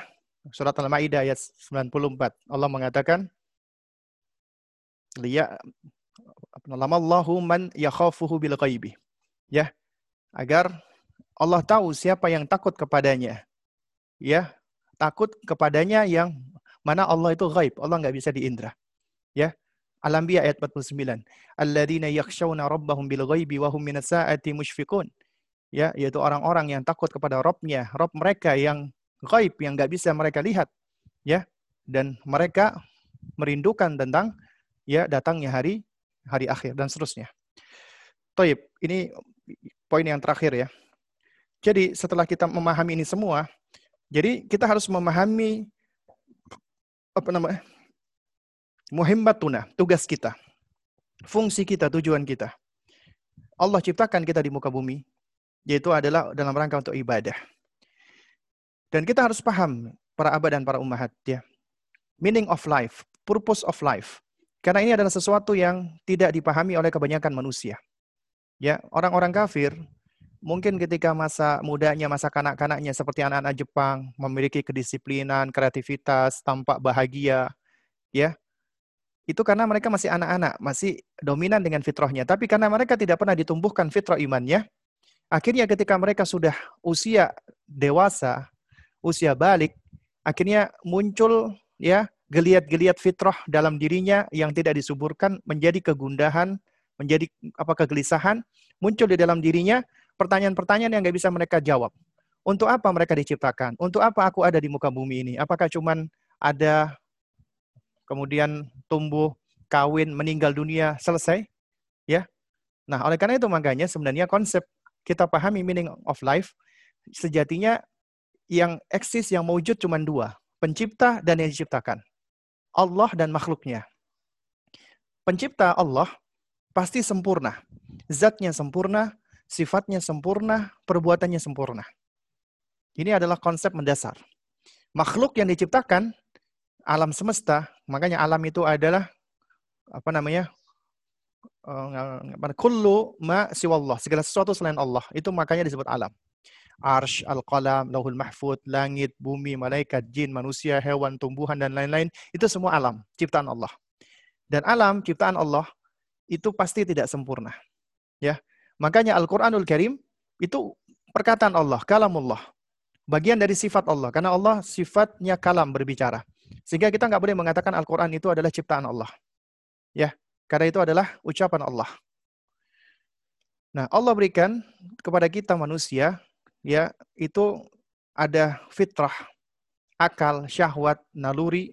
surat Al-Maidah ayat 94. Allah mengatakan, "Lamallahu man yakhafuhu bil ghaibi." Ya, agar Allah tahu siapa yang takut kepadanya. Ya, takut kepadanya yang mana Allah itu ghaib, Allah nggak bisa diindra. Ya, Al-Anbiya ayat 49. Alladzina yakhshawna rabbahum bil ghaibi wa hum minas saati musyfiqun. Ya, yaitu orang-orang yang takut kepada Rabbnya, Rabb mereka yang ghaib yang enggak bisa mereka lihat, ya. Dan mereka merindukan tentang ya datangnya hari akhir dan seterusnya. Taib, ini poin yang terakhir ya. Jadi setelah kita memahami ini semua, jadi kita harus memahami muhimmatuna, tugas kita, fungsi kita, tujuan kita. Allah ciptakan kita di muka bumi, yaitu adalah dalam rangka untuk ibadah. Dan kita harus paham para abad dan para ummahat, ya. Meaning of life, purpose of life. Karena ini adalah sesuatu yang tidak dipahami oleh kebanyakan manusia. Ya, orang-orang kafir mungkin ketika masa mudanya, masa kanak-kanaknya seperti anak-anak Jepang, memiliki kedisiplinan, kreativitas, tampak bahagia, ya. Itu karena mereka masih anak-anak, masih dominan dengan fitrahnya. Tapi karena mereka tidak pernah ditumbuhkan fitrah imannya, akhirnya ketika mereka sudah usia dewasa, usia balik, akhirnya muncul ya geliat-geliat fitrah dalam dirinya yang tidak disuburkan menjadi kegundahan, menjadi kegelisahan, muncul di dalam dirinya pertanyaan-pertanyaan yang nggak bisa mereka jawab. Untuk apa mereka diciptakan? Untuk apa aku ada di muka bumi ini? Apakah cuman ada kemudian tumbuh, kawin, meninggal dunia, selesai, ya. Nah, oleh karena itu makanya sebenarnya konsep kita pahami meaning of life sejatinya yang eksis, yang mewujud cuma dua, pencipta dan yang diciptakan, Allah dan makhluknya. Pencipta Allah pasti sempurna, zatnya sempurna, sifatnya sempurna, perbuatannya sempurna. Ini adalah konsep mendasar. Makhluk yang diciptakan alam semesta, makanya alam itu adalah kullu ma siwallah, segala sesuatu selain Allah, itu makanya disebut alam. Arsy, Al-Qalam, Lauhul Mahfud, langit, bumi, malaikat, jin, manusia, hewan, tumbuhan, dan lain-lain. Itu semua alam, ciptaan Allah. Dan alam, ciptaan Allah, itu pasti tidak sempurna. Ya, makanya Al-Quranul Karim itu perkataan Allah, kalamullah. Bagian dari sifat Allah. Karena Allah sifatnya kalam, berbicara. Sehingga kita nggak boleh mengatakan Al-Quran itu adalah ciptaan Allah. Ya, karena itu adalah ucapan Allah. Nah, Allah berikan kepada kita manusia, ya, itu ada fitrah, akal, syahwat, naluri,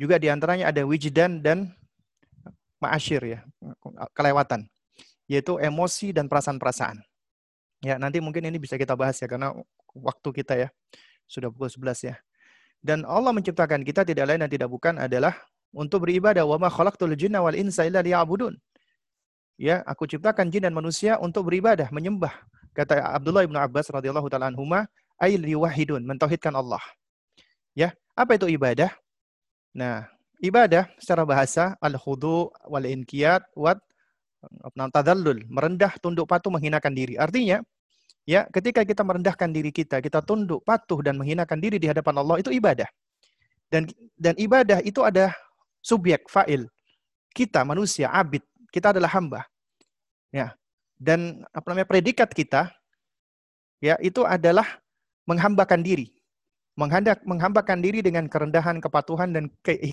juga diantaranya ada wijdan dan ma'asyir, ya, kelewatan, yaitu emosi dan perasaan-perasaan. Ya, nanti mungkin ini bisa kita bahas ya, karena waktu kita ya, sudah pukul 11 ya. Dan Allah menciptakan kita tidak lain dan tidak bukan adalah untuk beribadah. Wa ma khalaqtul jinna wal insa illa liya'budun. Ya, aku ciptakan jin dan manusia untuk beribadah, menyembah. Kata Abdullah Ibnu Abbas radhiyallahu ta'ala anhuma, ay liwahidun, mentauhidkan Allah. Ya, apa itu ibadah? Nah, ibadah secara bahasa al-khudu wal inqiyad wa tadallul, merendah, tunduk patuh, menghinakan diri. Artinya, ya, ketika kita merendahkan diri kita, kita tunduk patuh dan menghinakan diri di hadapan Allah, itu ibadah. Dan ibadah itu ada subjek, fa'il. Kita manusia, abid. Kita adalah hamba, ya. Dan apa namanya, predikat kita, ya, itu adalah menghambakan diri, menghambakan diri dengan kerendahan, kepatuhan, dan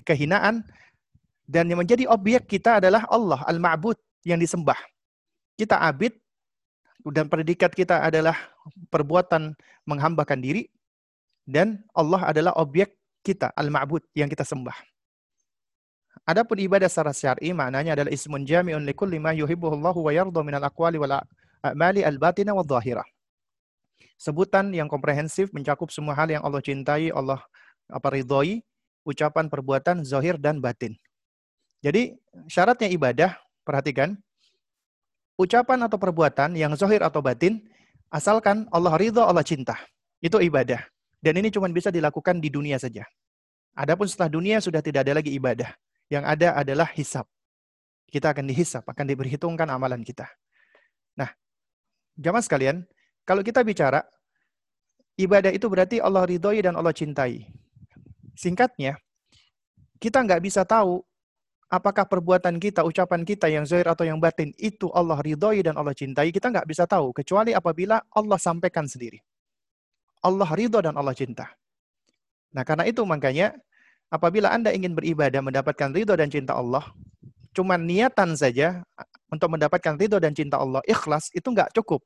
kehinaan. Dan yang menjadi objek kita adalah Allah, al-ma'bud, yang disembah. Kita abid, dan predikat kita adalah perbuatan menghambakan diri, dan Allah adalah objek kita, al-ma'bud, yang kita sembah. Adapun ibadah secara syar'i maknanya adalah ismun jami'un likulli ma yuhibbuhullahu wa yarda minal aqwali wal a'mali al-batina wal zahirah. Sebutan yang komprehensif mencakup semua hal yang Allah cintai, Allah ridhoi, ucapan, perbuatan, zahir dan batin. Jadi syaratnya ibadah, perhatikan, ucapan atau perbuatan yang zahir atau batin asalkan Allah ridho, Allah cinta. Itu ibadah. Dan ini cuma bisa dilakukan di dunia saja. Adapun setelah dunia sudah tidak ada lagi ibadah. Yang ada adalah hisab. Kita akan dihisab, akan diperhitungkan amalan kita. Nah, jamaah sekalian, kalau kita bicara, ibadah itu berarti Allah ridhoi dan Allah cintai. Singkatnya, kita nggak bisa tahu apakah perbuatan kita, ucapan kita yang zahir atau yang batin, itu Allah ridhoi dan Allah cintai, kita nggak bisa tahu, kecuali apabila Allah sampaikan sendiri. Allah ridho dan Allah cinta. Nah, karena itu makanya, apabila Anda ingin beribadah mendapatkan ridho dan cinta Allah, cuma niatan saja untuk mendapatkan ridho dan cinta Allah, ikhlas, itu nggak cukup.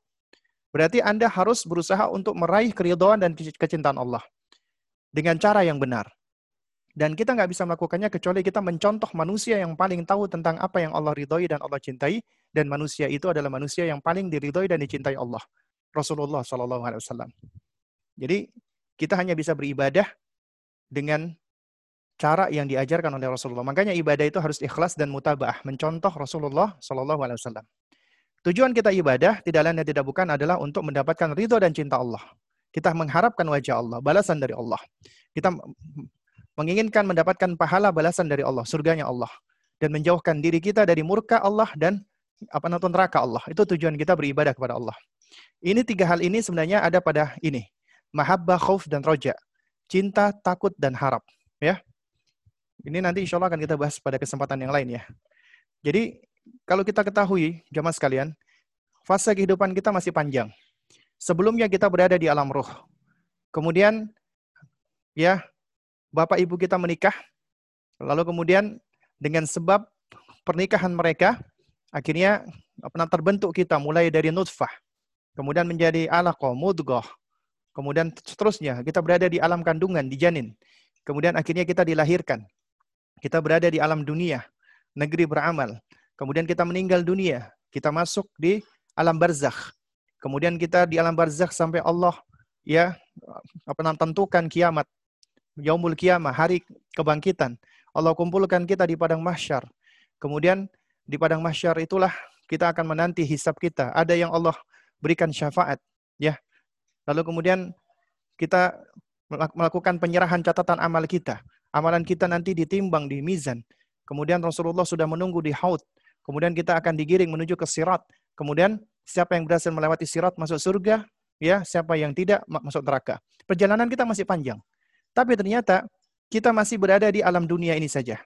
Berarti Anda harus berusaha untuk meraih keridhaan dan kecintaan Allah dengan cara yang benar. Dan kita nggak bisa melakukannya kecuali kita mencontoh manusia yang paling tahu tentang apa yang Allah ridhoi dan Allah cintai, dan manusia itu adalah manusia yang paling diridhoi dan dicintai Allah, Rasulullah SAW. Jadi kita hanya bisa beribadah dengan cara yang diajarkan oleh Rasulullah. Makanya ibadah itu harus ikhlas dan mutaba'ah, mencontoh Rasulullah SAW. Tujuan kita ibadah, tidak lain dan tidak bukan, adalah untuk mendapatkan ridho dan cinta Allah. Kita mengharapkan wajah Allah, balasan dari Allah. Kita menginginkan mendapatkan pahala balasan dari Allah, surganya Allah. Dan menjauhkan diri kita dari murka Allah dan neraka Allah. Itu tujuan kita beribadah kepada Allah. Ini tiga hal ini sebenarnya ada pada ini. Mahabbah, khauf, dan roja. Cinta, takut, dan harap. Ya. Ini nanti insya Allah akan kita bahas pada kesempatan yang lain ya. Jadi kalau kita ketahui, jamaah sekalian, fase kehidupan kita masih panjang. Sebelumnya kita berada di alam ruh. Kemudian ya bapak ibu kita menikah. Lalu kemudian dengan sebab pernikahan mereka akhirnya terbentuk kita mulai dari nutfah. Kemudian menjadi alaqah, mudghah. Kemudian seterusnya kita berada di alam kandungan, di janin. Kemudian akhirnya kita dilahirkan. Kita berada di alam dunia, negeri beramal. Kemudian kita meninggal dunia. Kita masuk di alam barzakh. Kemudian kita di alam barzakh sampai Allah ya tentukan kiamat. Yaumul kiamah, hari kebangkitan. Allah kumpulkan kita di padang mahsyar. Kemudian di padang mahsyar itulah kita akan menanti hisab kita. Ada yang Allah berikan syafaat, ya. Lalu kemudian kita melakukan penyerahan catatan amal kita. Amalan kita nanti ditimbang di mizan. Kemudian Rasulullah sudah menunggu di haud. Kemudian kita akan digiring menuju ke sirat. Kemudian siapa yang berhasil melewati sirat masuk surga, ya, siapa yang tidak masuk neraka. Perjalanan kita masih panjang. Tapi ternyata kita masih berada di alam dunia ini saja.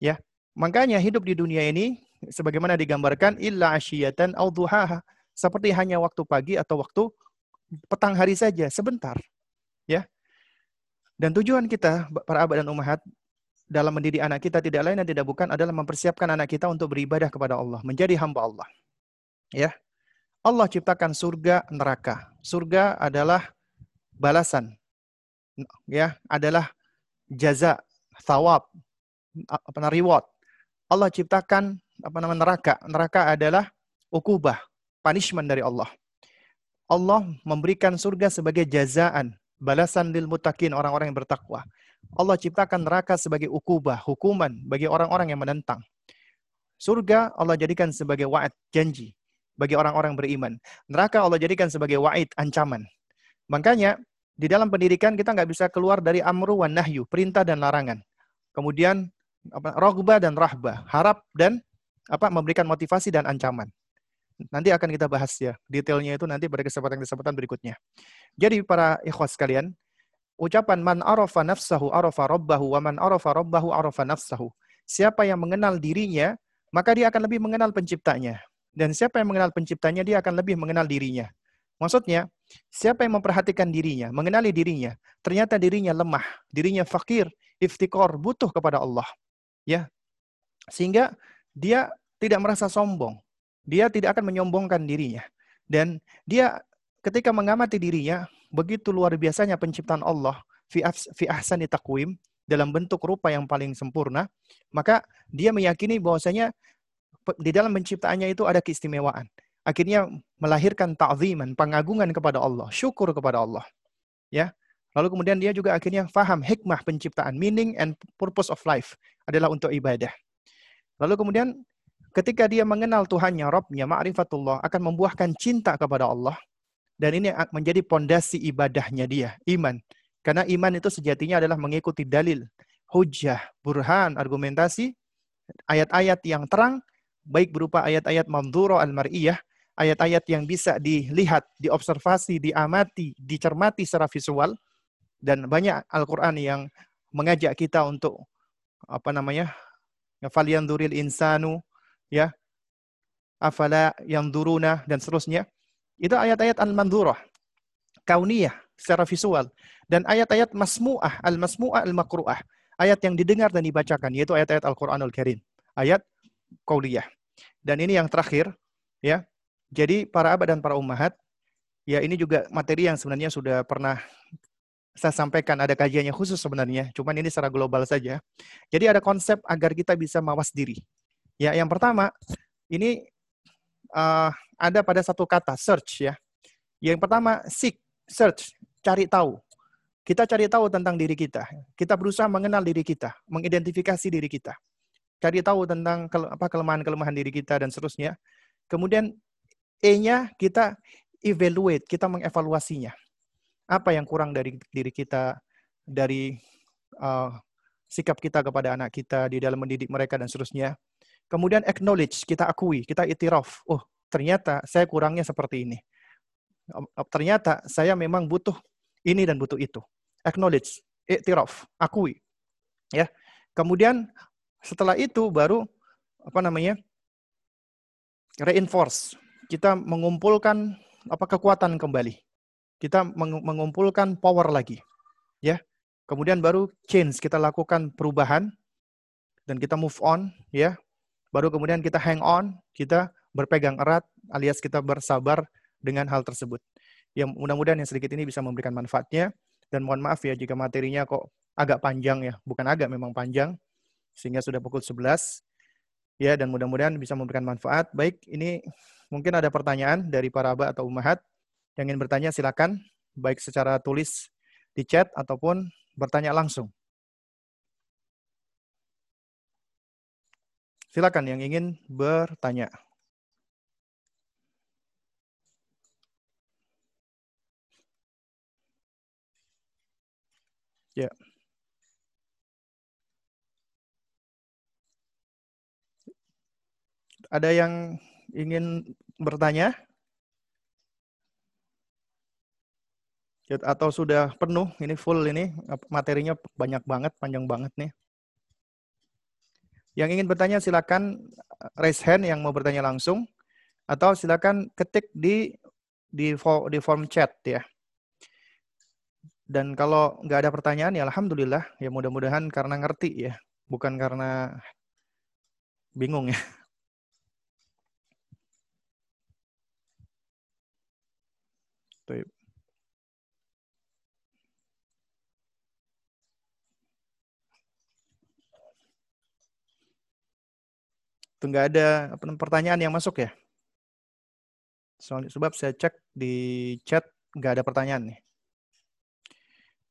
Ya. Makanya hidup di dunia ini sebagaimana digambarkan illa asyiyatan au duhaha, seperti hanya waktu pagi atau waktu petang hari saja, sebentar. Ya. Dan tujuan kita para abad dan ummahat dalam mendidik anak kita tidak lain dan tidak bukan adalah mempersiapkan anak kita untuk beribadah kepada Allah, menjadi hamba Allah. Ya. Allah ciptakan surga, neraka. Surga adalah balasan. Ya, adalah jaza, thawab, reward. Allah ciptakan neraka. Neraka adalah ukubah, punishment dari Allah. Allah memberikan surga sebagai jazaan, balasan lil muttaqin, orang-orang yang bertakwa. Allah ciptakan neraka sebagai ukubah, hukuman bagi orang-orang yang menentang. Surga Allah jadikan sebagai wa'ad, janji bagi orang-orang beriman. Neraka Allah jadikan sebagai wa'id, ancaman. Makanya di dalam pendidikan kita nggak bisa keluar dari amru wan nahyu, perintah dan larangan. Kemudian roghbah dan rahbah, harap dan memberikan motivasi dan ancaman. Nanti akan kita bahas ya, detailnya itu nanti pada kesempatan-kesempatan berikutnya. Jadi para ikhwah sekalian, ucapan man arafa nafsahu arafa rabbahu wa man arafa rabbahu arafa nafsahu. Siapa yang mengenal dirinya, maka dia akan lebih mengenal penciptanya. Dan siapa yang mengenal penciptanya, dia akan lebih mengenal dirinya. Maksudnya, siapa yang memperhatikan dirinya, mengenali dirinya, ternyata dirinya lemah, dirinya fakir, iftikor, butuh kepada Allah. Ya. Sehingga dia tidak merasa sombong. Dia tidak akan menyombongkan dirinya. Dan dia ketika mengamati dirinya, begitu luar biasanya penciptaan Allah, fi ahsani taqwim, dalam bentuk rupa yang paling sempurna, maka dia meyakini bahwasanya di dalam penciptaannya itu ada keistimewaan. Akhirnya melahirkan ta'ziman, pengagungan kepada Allah, syukur kepada Allah. Ya. Lalu kemudian dia juga akhirnya faham hikmah penciptaan, meaning and purpose of life adalah untuk ibadah. Lalu kemudian ketika dia mengenal Tuhannya, Rabbnya, ma'rifatullah, akan membuahkan cinta kepada Allah. Dan ini menjadi pondasi ibadahnya dia, iman. Karena iman itu sejatinya adalah mengikuti dalil, hujjah, burhan, argumentasi, ayat-ayat yang terang, baik berupa ayat-ayat mandhura al-mar'iyah, ayat-ayat yang bisa dilihat, diobservasi, diamati, dicermati secara visual, dan banyak Al-Qur'an yang mengajak kita untuk falyanzuril insanu ya, afala yanzuruna dan seterusnya. Itu ayat-ayat al-mandhurah, kauniyah secara visual, dan ayat-ayat masmu'ah, al-masmu'ah al-maqru'ah, ayat yang didengar dan dibacakan, yaitu ayat-ayat Al-Qur'anul Karim, ayat qauliyah. Dan ini yang terakhir ya. Jadi para abad dan para ummahat ya, ini juga materi yang sebenarnya sudah pernah saya sampaikan, ada kajiannya khusus sebenarnya, cuman ini secara global saja. Jadi ada konsep agar kita bisa mawas diri. Ya, yang pertama ini ada pada satu kata search ya. Yang pertama seek, search, cari tahu. Kita cari tahu tentang diri kita. Kita berusaha mengenal diri kita, mengidentifikasi diri kita. Cari tahu tentang kelemahan-kelemahan diri kita dan seterusnya. Kemudian E-nya kita evaluate, kita mengevaluasinya. Apa yang kurang dari diri kita, dari sikap kita kepada anak kita, di dalam mendidik mereka dan seterusnya. Kemudian acknowledge, kita akui, kita itiraf. Oh, ternyata saya kurangnya seperti ini. Ternyata saya memang butuh ini dan butuh itu. Acknowledge, itiraf, akui. Ya. Kemudian setelah itu baru reinforce. Kita mengumpulkan kekuatan kembali. Kita mengumpulkan power lagi. Ya. Kemudian baru change, kita lakukan perubahan dan kita move on, ya. Baru kemudian kita hang on, kita berpegang erat alias kita bersabar dengan hal tersebut. Ya, mudah-mudahan yang sedikit ini bisa memberikan manfaatnya, dan mohon maaf ya jika materinya kok agak panjang ya. Bukan agak, memang panjang. Sehingga sudah pukul 11. Ya, dan mudah-mudahan bisa memberikan manfaat. Baik, ini mungkin ada pertanyaan dari para abah atau ummahat yang ingin bertanya, silakan, baik secara tulis di chat ataupun bertanya langsung. Silakan yang ingin bertanya. Ya. Ada yang ingin bertanya? atau sudah penuh, ini full ini, materinya banyak banget, panjang banget nih. Yang ingin bertanya silakan raise hand yang mau bertanya langsung, atau silakan ketik di form chat ya. Dan kalau nggak ada pertanyaan ya alhamdulillah, ya mudah-mudahan karena ngerti ya, bukan karena bingung ya. Baik. Nggak ada pertanyaan yang masuk ya? Soalnya sebab saya cek di chat nggak ada pertanyaan nih.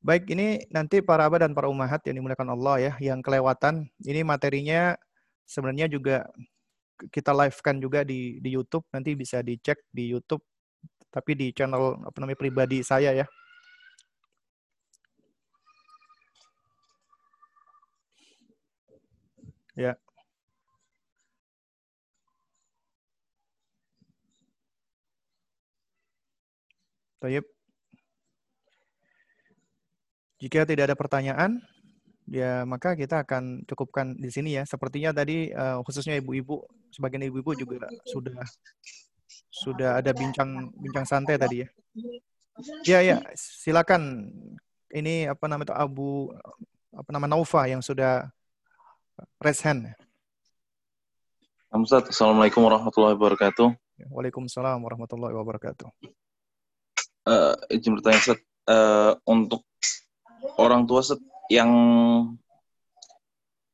Baik, ini nanti para abah dan para ummahat yang dimuliakan Allah ya, yang kelewatan ini materinya sebenarnya juga kita live-kan juga di YouTube, nanti bisa dicek di YouTube tapi di channel apa namanya pribadi saya ya. Ya. Jika tidak ada pertanyaan, ya maka kita akan cukupkan di sini ya. Sepertinya tadi khususnya ibu-ibu, sebagian ibu-ibu juga sudah ada bincang santai tadi ya. Ya ya, silakan. Ini apa namanya itu Naufa yang sudah raise hand. Assalamualaikum warahmatullahi wabarakatuh. Waalaikumsalam warahmatullahi wabarakatuh. Izin bertanya Ustaz, untuk orang tua Ustaz, yang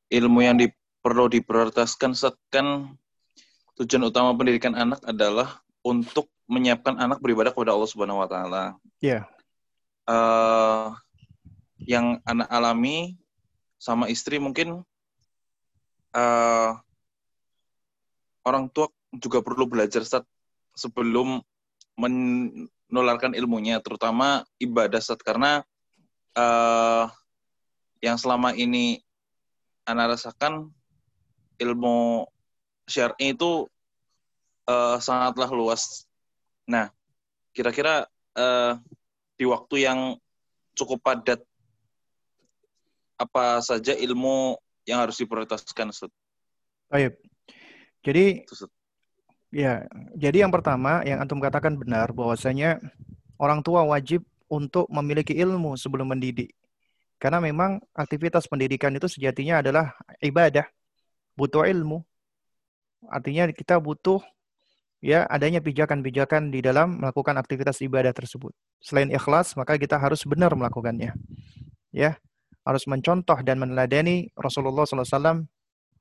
ilmu yang perlu diprioritaskan Ustaz, kan tujuan utama pendidikan anak adalah untuk menyiapkan anak beribadah kepada Allah Subhanahu wa taala. Iya. Yang anak alami sama istri mungkin orang tua juga perlu belajar Ustaz sebelum menularkan ilmunya, terutama ibadah Ustaz, karena yang selama ini anak rasakan ilmu syar'i itu sangatlah luas. Nah, kira-kira di waktu yang cukup padat apa saja ilmu yang harus diprioritaskan Ustaz? Baik. Jadi ya, jadi yang pertama yang antum katakan benar, bahwasanya orang tua wajib untuk memiliki ilmu sebelum mendidik. Karena memang aktivitas pendidikan itu sejatinya adalah ibadah, butuh ilmu. Artinya kita butuh ya adanya pijakan-pijakan di dalam melakukan aktivitas ibadah tersebut. Selain ikhlas, maka kita harus benar melakukannya. Ya, harus mencontoh dan meneladani Rasulullah SAW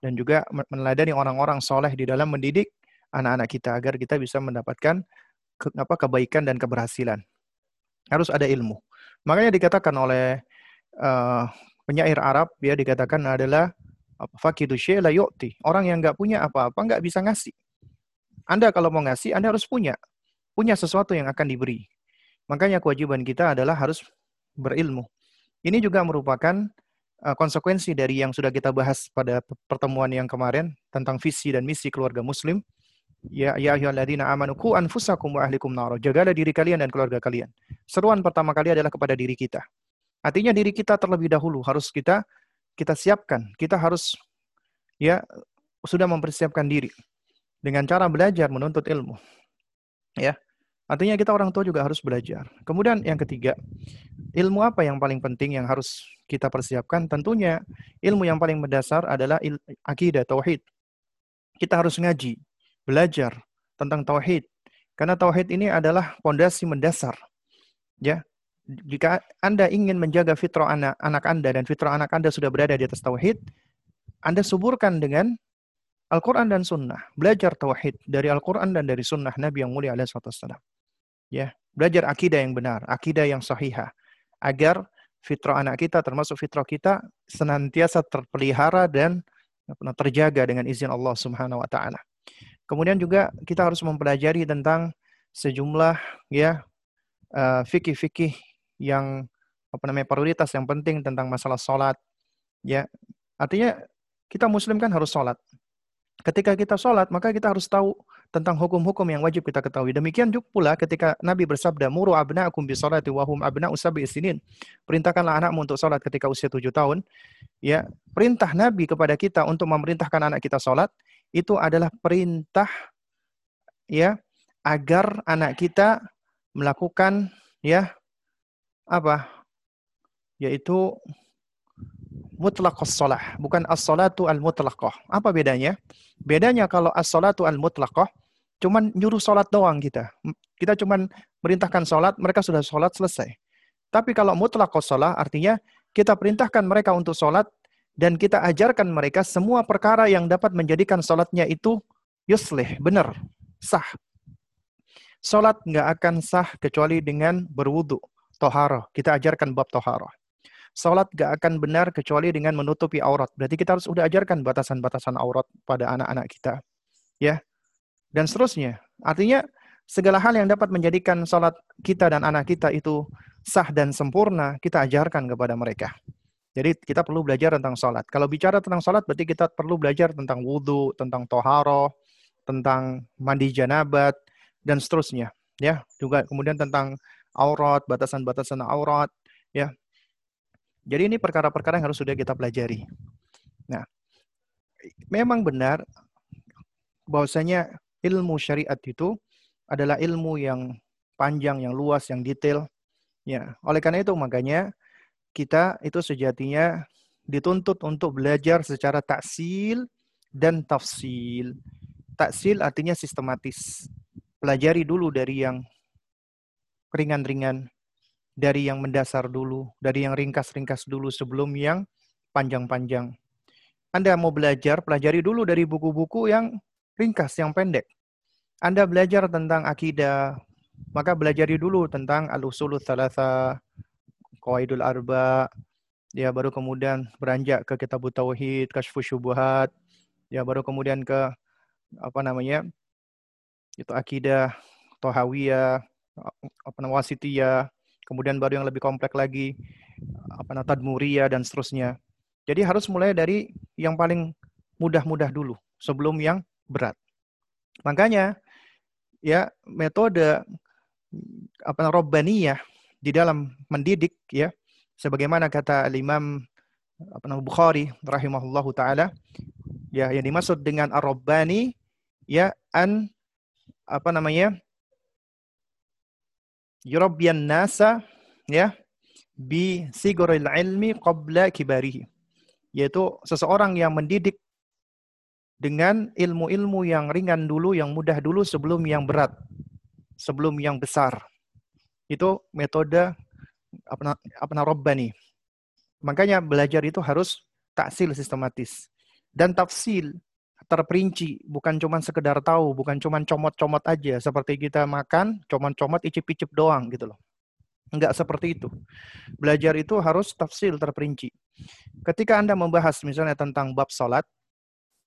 dan juga meneladani orang-orang soleh di dalam mendidik anak-anak kita agar kita bisa mendapatkan kebaikan dan keberhasilan. Harus ada ilmu. Makanya dikatakan oleh penyair Arab, dia dikatakan adalah fakidu syai' la yu'ti. Orang yang nggak punya apa-apa nggak bisa ngasih. Anda kalau mau ngasih, Anda harus punya sesuatu yang akan diberi. Makanya kewajiban kita adalah harus berilmu. Ini juga merupakan konsekuensi dari yang sudah kita bahas pada pertemuan yang kemarin tentang visi dan misi keluarga Muslim. Ya ayyuhalladzina amanu qu anfusakum wa ahlikum nar. Jagalah diri kalian dan keluarga kalian. Seruan pertama kali adalah kepada diri kita. Artinya diri kita terlebih dahulu harus kita siapkan. Kita harus ya sudah mempersiapkan diri dengan cara belajar menuntut ilmu. Ya. Artinya kita orang tua juga harus belajar. Kemudian yang ketiga, ilmu apa yang paling penting yang harus kita persiapkan? Tentunya ilmu yang paling mendasar adalah akidah tauhid. Kita harus ngaji, belajar tentang tauhid, karena tauhid ini adalah pondasi mendasar. Ya, jika Anda ingin menjaga fitrah anak Anda dan fitrah anak Anda sudah berada di atas tauhid, Anda suburkan dengan Al-Qur'an dan Sunnah. Belajar tauhid dari Al-Qur'an dan dari Sunnah Nabi yang mulia alaihi wasallam. Ya, belajar akidah yang benar, akidah yang sahihah, agar fitrah anak kita termasuk fitrah kita senantiasa terpelihara dan terjaga dengan izin Allah Subhanahu wa taala. Kemudian juga kita harus mempelajari tentang sejumlah ya fikih-fikih yang prioritas yang penting tentang masalah sholat. Ya, artinya kita Muslim kan harus sholat. Ketika kita sholat maka kita harus tahu tentang hukum-hukum yang wajib kita ketahui. Demikian juga pula ketika Nabi bersabda, muru abna'akum bisolati wahum abna'u sab'i sinin. Perintahkanlah anakmu untuk sholat ketika usia 7 tahun. Ya, perintah Nabi kepada kita untuk memerintahkan anak kita sholat, itu adalah perintah ya agar anak kita melakukan ya apa? Yaitu mutlaqus shalah, bukan as-salatu al-mutlaqah. Apa bedanya? Bedanya kalau as-salatu al-mutlaqah, cuman nyuruh sholat doang kita. Kita cuman perintahkan sholat, mereka sudah sholat selesai. Tapi kalau mutlaqus shalah, artinya kita perintahkan mereka untuk sholat, dan kita ajarkan mereka semua perkara yang dapat menjadikan sholatnya itu yuslih, benar, sah. Sholat nggak akan sah kecuali dengan berwudu, toharoh. Kita ajarkan bab toharoh. Salat gak akan benar kecuali dengan menutupi aurat. Berarti kita harus udah ajarkan batasan-batasan aurat pada anak-anak kita. Ya. Dan seterusnya. Artinya segala hal yang dapat menjadikan salat kita dan anak kita itu sah dan sempurna, kita ajarkan kepada mereka. Jadi kita perlu belajar tentang salat. Kalau bicara tentang salat berarti kita perlu belajar tentang wudu, tentang toharoh, tentang mandi janabat, dan seterusnya. Ya, juga kemudian tentang aurat, batasan-batasan aurat, ya. Jadi ini perkara-perkara yang harus sudah kita pelajari. Nah, memang benar bahwasanya ilmu syariat itu adalah ilmu yang panjang, yang luas, yang detail. Ya, oleh karena itu makanya kita itu sejatinya dituntut untuk belajar secara taksil dan tafsil. Taksil artinya sistematis. Pelajari dulu dari yang ringan-ringan, dari yang mendasar dulu, dari yang ringkas-ringkas dulu sebelum yang panjang-panjang. Anda mau belajar, pelajari dulu dari buku-buku yang ringkas, yang pendek. Anda belajar tentang akidah, maka belajari dulu tentang al-usulul thalatha, qawaidul arba, ya baru kemudian beranjak ke kitabut tauhid, kasyfus syubuhat, ya baru kemudian ke itu akidah, thahawiyah, wasitiyah. Kemudian baru yang lebih kompleks lagi, tadmuriyah, dan seterusnya. Jadi harus mulai dari yang paling mudah-mudah dulu, sebelum yang berat. Makanya, ya metode robbaniyah di dalam mendidik, ya, sebagaimana kata Imam Bukhari, rahimahullahu taala, ya yang dimaksud dengan ar-robbani, ya yurabbiyan nasa ya bi siguril ilmi qabla kibarihi, yaitu seseorang yang mendidik dengan ilmu-ilmu yang ringan dulu, yang mudah dulu sebelum yang berat, sebelum yang besar. Itu metode rabbani. Makanya belajar itu harus taksil sistematis dan tafsil, terperinci, bukan cuma sekedar tahu, bukan cuma comot-comot aja, seperti kita makan, comot-comot, icip-icip doang gitu loh. Enggak seperti itu. Belajar itu harus tafsil, terperinci. Ketika Anda membahas misalnya tentang bab sholat,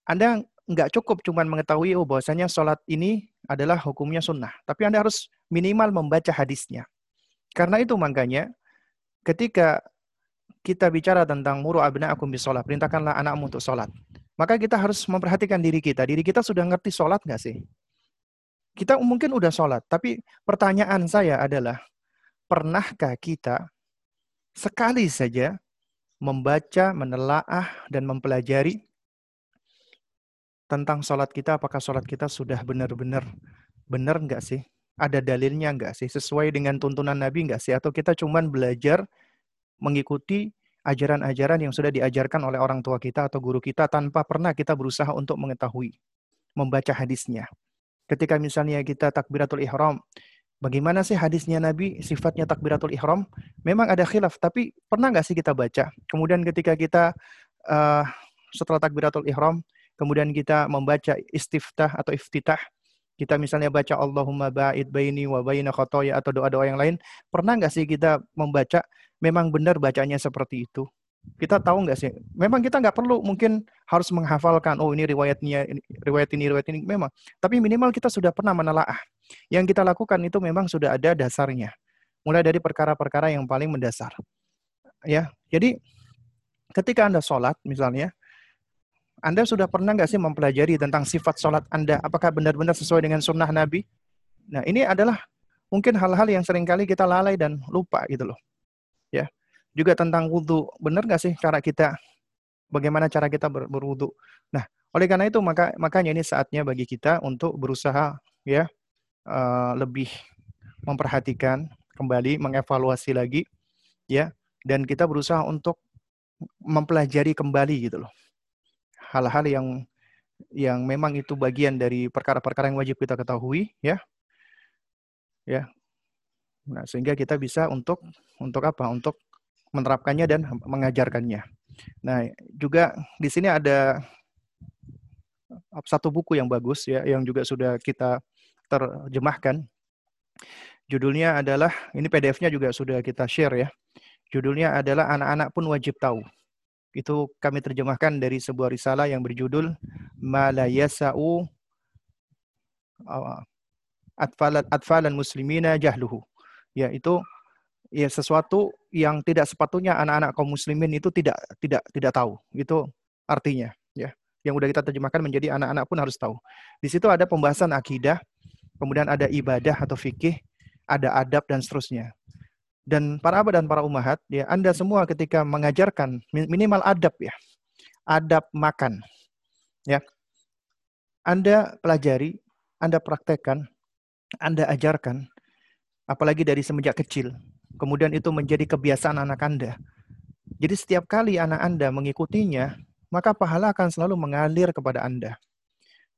Anda enggak cukup cuma mengetahui bahwasanya sholat ini adalah hukumnya sunnah, tapi Anda harus minimal membaca hadisnya. Karena itu makanya ketika kita bicara tentang muru abna'akum bisolat, perintahkanlah anakmu untuk sholat, maka kita harus memperhatikan diri kita. Diri kita sudah ngerti sholat nggak sih? Kita mungkin udah sholat, tapi pertanyaan saya adalah, pernahkah kita sekali saja membaca, menelaah, dan mempelajari tentang sholat kita? Apakah sholat kita sudah benar-benar benar nggak sih? Ada dalilnya nggak sih? Sesuai dengan tuntunan Nabi nggak sih? Atau kita cuman belajar mengikuti ajaran-ajaran yang sudah diajarkan oleh orang tua kita atau guru kita tanpa pernah kita berusaha untuk mengetahui, membaca hadisnya. Ketika misalnya kita takbiratul ihram, bagaimana sih hadisnya Nabi, sifatnya takbiratul ihram? Memang ada khilaf, tapi pernah nggak sih kita baca? Kemudian ketika kita setelah takbiratul ihram, kemudian kita membaca istiftah atau iftitah, kita misalnya baca Allahumma ba'id baini wa baina khotoya atau doa-doa yang lain, pernah nggak sih kita membaca, memang benar bacanya seperti itu? Kita tahu nggak sih? Memang kita nggak perlu mungkin harus menghafalkan, oh ini riwayatnya, riwayat ini, memang. Tapi minimal kita sudah pernah menelaah. Yang kita lakukan itu memang sudah ada dasarnya. Mulai dari perkara-perkara yang paling mendasar. Ya, jadi ketika Anda sholat misalnya, Anda sudah pernah nggak sih mempelajari tentang sifat sholat Anda? Apakah benar-benar sesuai dengan sunnah Nabi? Nah, ini adalah mungkin hal-hal yang seringkali kita lalai dan lupa gitu loh. Ya. Juga tentang wudhu. Benar nggak sih cara kita, bagaimana cara kita berwudhu? Nah, oleh karena itu makanya ini saatnya bagi kita untuk berusaha ya lebih memperhatikan kembali, mengevaluasi lagi ya, dan kita berusaha untuk mempelajari kembali gitu loh. Hal-hal yang memang itu bagian dari perkara-perkara yang wajib kita ketahui ya. Ya. Nah, sehingga kita bisa untuk apa? Untuk menerapkannya dan mengajarkannya. Nah, juga di sini ada satu buku yang bagus ya, yang juga sudah kita terjemahkan. Judulnya adalah, ini PDF-nya juga sudah kita share ya. Judulnya adalah Anak-anak pun wajib tahu. Itu kami terjemahkan dari sebuah risalah yang berjudul Malayasa'u Atfalan Muslimina Jahluhu. Yaitu ya sesuatu yang tidak sepatunya anak-anak kaum muslimin itu tidak tahu. Itu artinya ya. Yang sudah kita terjemahkan menjadi anak-anak pun harus tahu. Di situ ada pembahasan akidah, kemudian ada ibadah atau fikih, ada adab dan seterusnya. Dan para abah dan para ummahat, ya Anda semua ketika mengajarkan minimal adab ya, adab makan, ya Anda pelajari, Anda praktekkan, Anda ajarkan, apalagi dari semenjak kecil. Kemudian itu menjadi kebiasaan anak Anda. Jadi setiap kali anak Anda mengikutinya, maka pahala akan selalu mengalir kepada Anda.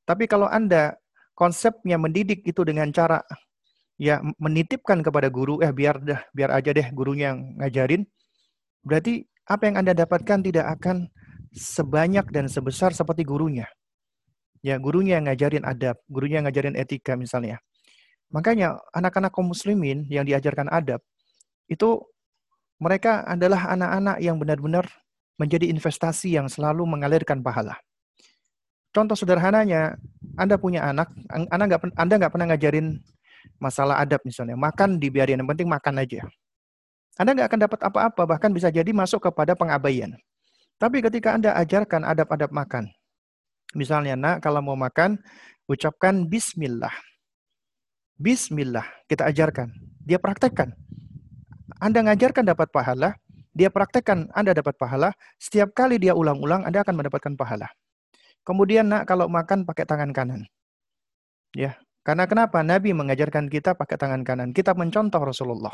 Tapi kalau Anda konsepnya mendidik itu dengan cara ya menitipkan kepada guru, biar aja deh gurunya yang ngajarin, berarti apa yang Anda dapatkan tidak akan sebanyak dan sebesar seperti gurunya. Ya, gurunya yang ngajarin adab, gurunya yang ngajarin etika misalnya. Makanya anak-anak kaum muslimin yang diajarkan adab itu mereka adalah anak-anak yang benar-benar menjadi investasi yang selalu mengalirkan pahala. Contoh sederhananya, Anda punya anak, Anda nggak pernah ngajarin masalah adab misalnya, makan dibiarin, yang penting makan aja. Anda nggak akan dapat apa-apa, bahkan bisa jadi masuk kepada pengabaian. Tapi ketika Anda ajarkan adab-adab makan, misalnya, nak, kalau mau makan, ucapkan bismillah. Bismillah, kita ajarkan. Dia praktekkan. Anda ngajarkan dapat pahala, dia praktekkan, Anda dapat pahala. Setiap kali dia ulang-ulang, Anda akan mendapatkan pahala. Kemudian, nak, kalau makan pakai tangan kanan. Ya. Karena kenapa? Nabi mengajarkan kita pakai tangan kanan. Kita mencontoh Rasulullah.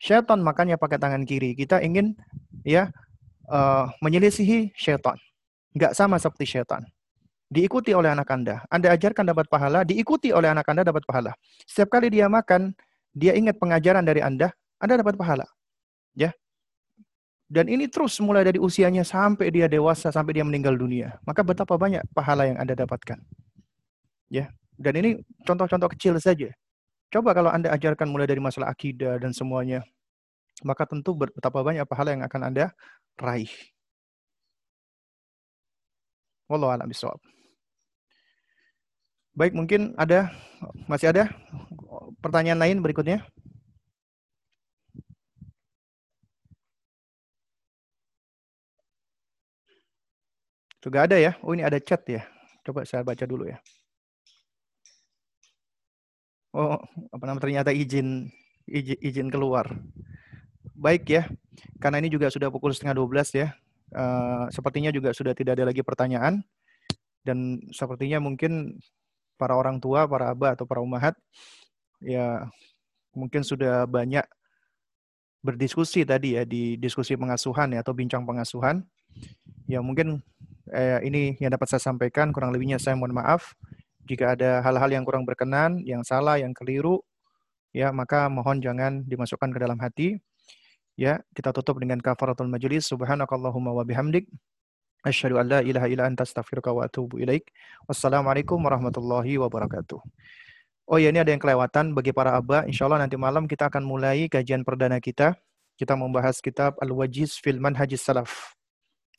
Syaitan makannya pakai tangan kiri. Kita ingin ya menyelisihi syaitan. Nggak sama seperti syaitan. Diikuti oleh anak Anda. Anda ajarkan dapat pahala, diikuti oleh anak Anda dapat pahala. Setiap kali dia makan, dia ingat pengajaran dari Anda dapat pahala. Ya. Dan ini terus mulai dari usianya sampai dia dewasa, sampai dia meninggal dunia. Maka betapa banyak pahala yang Anda dapatkan. Ya. Dan ini contoh-contoh kecil saja. Coba kalau Anda ajarkan mulai dari masalah akidah dan semuanya, maka tentu betapa banyak pahala yang akan Anda raih. Wallahu a'lam bishawab. Baik, mungkin masih ada pertanyaan lain berikutnya? Juga ada ya? Oh, ini ada chat ya. Coba saya baca dulu ya. Oh, apa namanya, ternyata izin keluar. Baik ya, karena ini juga sudah pukul 11:30 ya. Sepertinya juga sudah tidak ada lagi pertanyaan. Dan sepertinya mungkin para orang tua, para abah atau para ummahat, ya mungkin sudah banyak berdiskusi tadi ya, di diskusi pengasuhan ya, atau bincang pengasuhan. Ya mungkin ini yang dapat saya sampaikan, kurang lebihnya saya mohon maaf. Jika ada hal-hal yang kurang berkenan, yang salah, yang keliru, ya maka mohon jangan dimasukkan ke dalam hati. Ya, kita tutup dengan kafaratul majelis. Subhanakallahumma wa bihamdik. Asyhadu an la ilaha illa anta astaghfiruka wa atubu ilaik. Wassalamualaikum warahmatullahi wabarakatuh. Oh ya, ini ada yang kelewatan bagi para abah. Insya Allah nanti malam kita akan mulai kajian perdana kita. Kita membahas kitab Al-Wajiz fil Manhajis Salaf.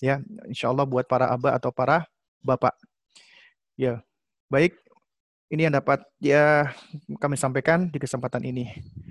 Ya, insya Allah buat para abah atau para bapak. Ya. Baik, ini yang dapat ya kami sampaikan di kesempatan ini.